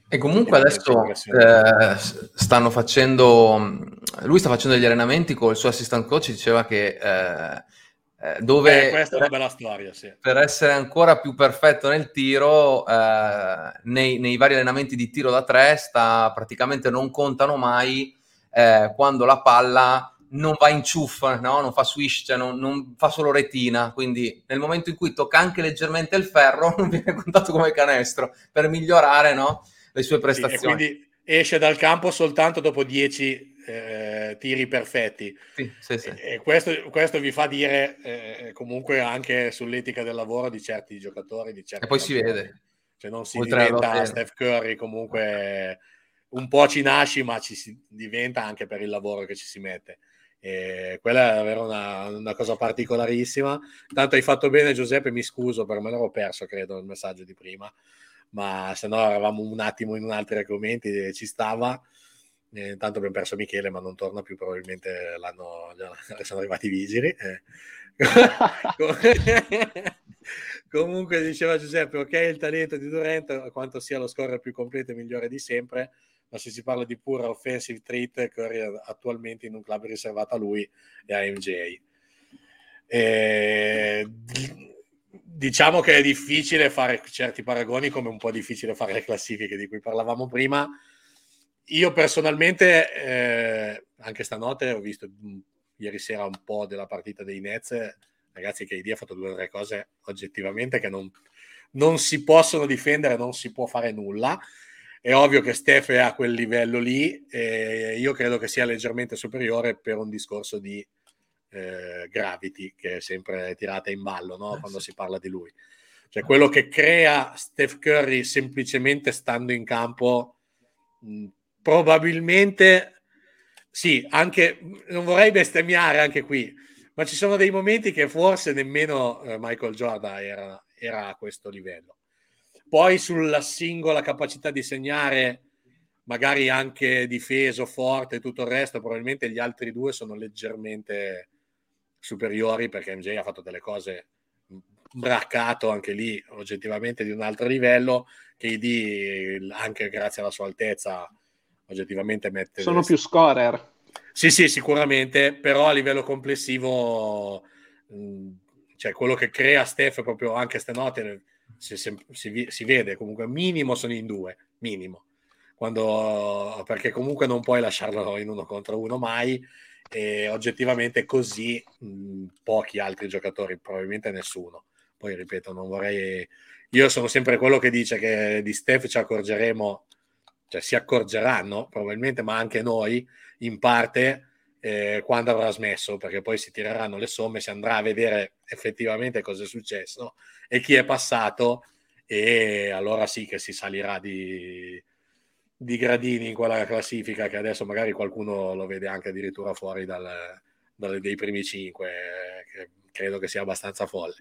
E comunque adesso eh, stanno facendo, lui sta facendo degli allenamenti con il suo assistant coach, diceva che eh, dove eh, questa è una bella storia, sì. Per essere ancora più perfetto nel tiro, eh, nei, nei vari allenamenti di tiro da tre sta praticamente non contano mai eh, quando la palla non va in ciuffa, no? Non fa swish, cioè non, non fa solo retina, quindi nel momento in cui tocca anche leggermente il ferro non viene contato come canestro, per migliorare, no? Le sue prestazioni. Sì, e quindi esce dal campo soltanto dopo dieci eh, tiri perfetti. Sì, sì, sì. E, e questo, questo vi fa dire eh, comunque anche sull'etica del lavoro di certi giocatori. Di certi e poi campioni. Si vede. Cioè non si Oltre diventa Steph Curry comunque, un po' ci nasci ma ci si diventa anche per il lavoro che ci si mette. E quella è davvero una, una cosa particolarissima. Tanto hai fatto bene, Giuseppe, mi scuso, per me l'ero perso credo il messaggio di prima, ma se no eravamo un attimo in altri argomenti e ci stava. E intanto abbiamo perso Michele, ma non torna più, probabilmente l'hanno, sono arrivati i vigili eh. Comunque diceva Giuseppe, ok il talento di Durant quanto sia lo scorer più completo e migliore di sempre, ma se si parla di pura offensive threat, Curry attualmente in un club riservato a lui e a M J. E diciamo che è difficile fare certi paragoni, come un po' difficile fare le classifiche di cui parlavamo prima. Io personalmente, eh, anche stanotte ho visto ieri sera un po' della partita dei Nets, ragazzi, che K D ha fatto due o tre cose oggettivamente che non, non si possono difendere, non si può fare nulla. È ovvio che Steph è a quel livello lì, e io credo che sia leggermente superiore per un discorso di eh, gravity che è sempre tirata in ballo, no? Quando si parla di lui. Cioè quello che crea Steph Curry semplicemente stando in campo, mh, probabilmente, sì, anche, non vorrei bestemmiare anche qui, ma ci sono dei momenti che forse nemmeno eh, Michael Jordan era, era a questo livello. Poi sulla singola capacità di segnare, magari anche difeso, forte e tutto il resto, probabilmente gli altri due sono leggermente superiori, perché M J ha fatto delle cose, braccato anche lì, oggettivamente di un altro livello, che K D, anche grazie alla sua altezza, oggettivamente mette... Sono più scorer. Sì, sì, sicuramente, però a livello complessivo, cioè quello che crea Steph proprio anche stanotte... Si, si, si, si vede comunque minimo sono in due minimo quando, perché comunque non puoi lasciarlo in uno contro uno mai, e oggettivamente così mh, pochi altri giocatori, probabilmente nessuno. Poi ripeto, non vorrei, io sono sempre quello che dice che di Steph ci accorgeremo, cioè si accorgeranno probabilmente, ma anche noi in parte eh, quando avrà smesso, perché poi si tireranno le somme, si andrà a vedere effettivamente cosa è successo e chi è passato, e allora sì che si salirà di, di gradini in quella classifica, che adesso magari qualcuno lo vede anche addirittura fuori dal, dal, dei primi cinque, che credo che sia abbastanza folle.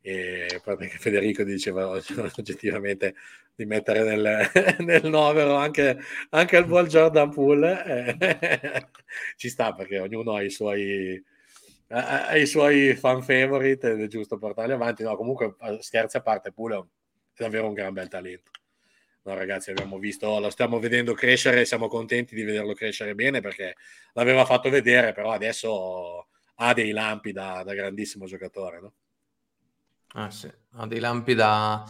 E perché Federico diceva oggettivamente di mettere nel, nel novero anche, anche il buon Jordan Poole, eh, ci sta, perché ognuno ha i suoi... ai suoi fan favorite ed è giusto portarli avanti. No, comunque scherzi a parte, Poole è davvero un gran bel talento, no ragazzi, abbiamo visto, lo stiamo vedendo crescere, siamo contenti di vederlo crescere bene, perché l'aveva fatto vedere, però adesso ha dei lampi da, da grandissimo giocatore, no? Ah sì, ha dei lampi da,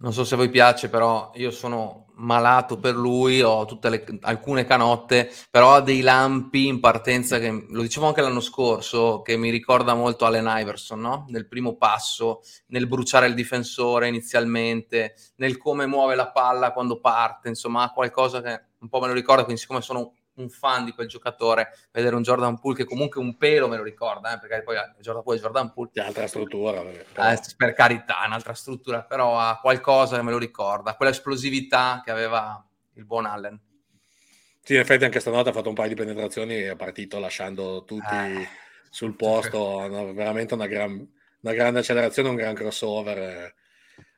non so se a voi piace, però io sono malato per lui, ho tutte le, alcune canotte, però ha dei lampi in partenza, che lo dicevo anche l'anno scorso, che mi ricorda molto Allen Iverson, no? Nel primo passo, nel bruciare il difensore inizialmente, nel come muove la palla quando parte, insomma ha qualcosa che un po' me lo ricorda, quindi siccome sono un fan di quel giocatore, vedere un Jordan Poole che comunque un pelo me lo ricorda, eh, perché poi Jordan Poole, Jordan Poole è un'altra struttura, però... eh, per carità, un'altra struttura, però ha qualcosa che me lo ricorda, quella esplosività che aveva il buon Allen. Sì, in effetti anche stanotte ha fatto un paio di penetrazioni e è partito lasciando tutti eh, sul posto, certo. Una, veramente una, gran, una grande accelerazione, un gran crossover.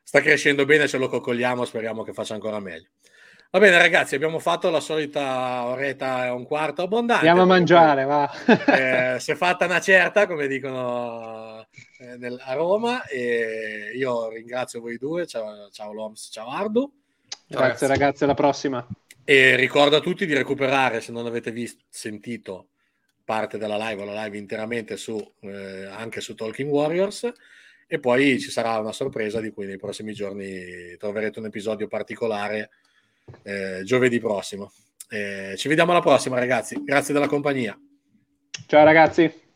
Sta crescendo bene, ce lo coccoliamo, speriamo che faccia ancora meglio. Va bene ragazzi, abbiamo fatto la solita oretta e un quarto abbondante. Andiamo a mangiare, va. Eh, si è fatta una certa, come dicono eh, nel, a Roma, e io ringrazio voi due, ciao, ciao Loms, ciao Ardu. Grazie ragazzi, alla prossima. E ricordo a tutti di recuperare, se non avete visto, sentito parte della live o la live interamente su, eh, anche su Talking Warriors, e poi ci sarà una sorpresa di cui nei prossimi giorni troverete un episodio particolare eh, giovedì prossimo. Eh, ci vediamo alla prossima ragazzi, grazie della compagnia. Ciao ragazzi.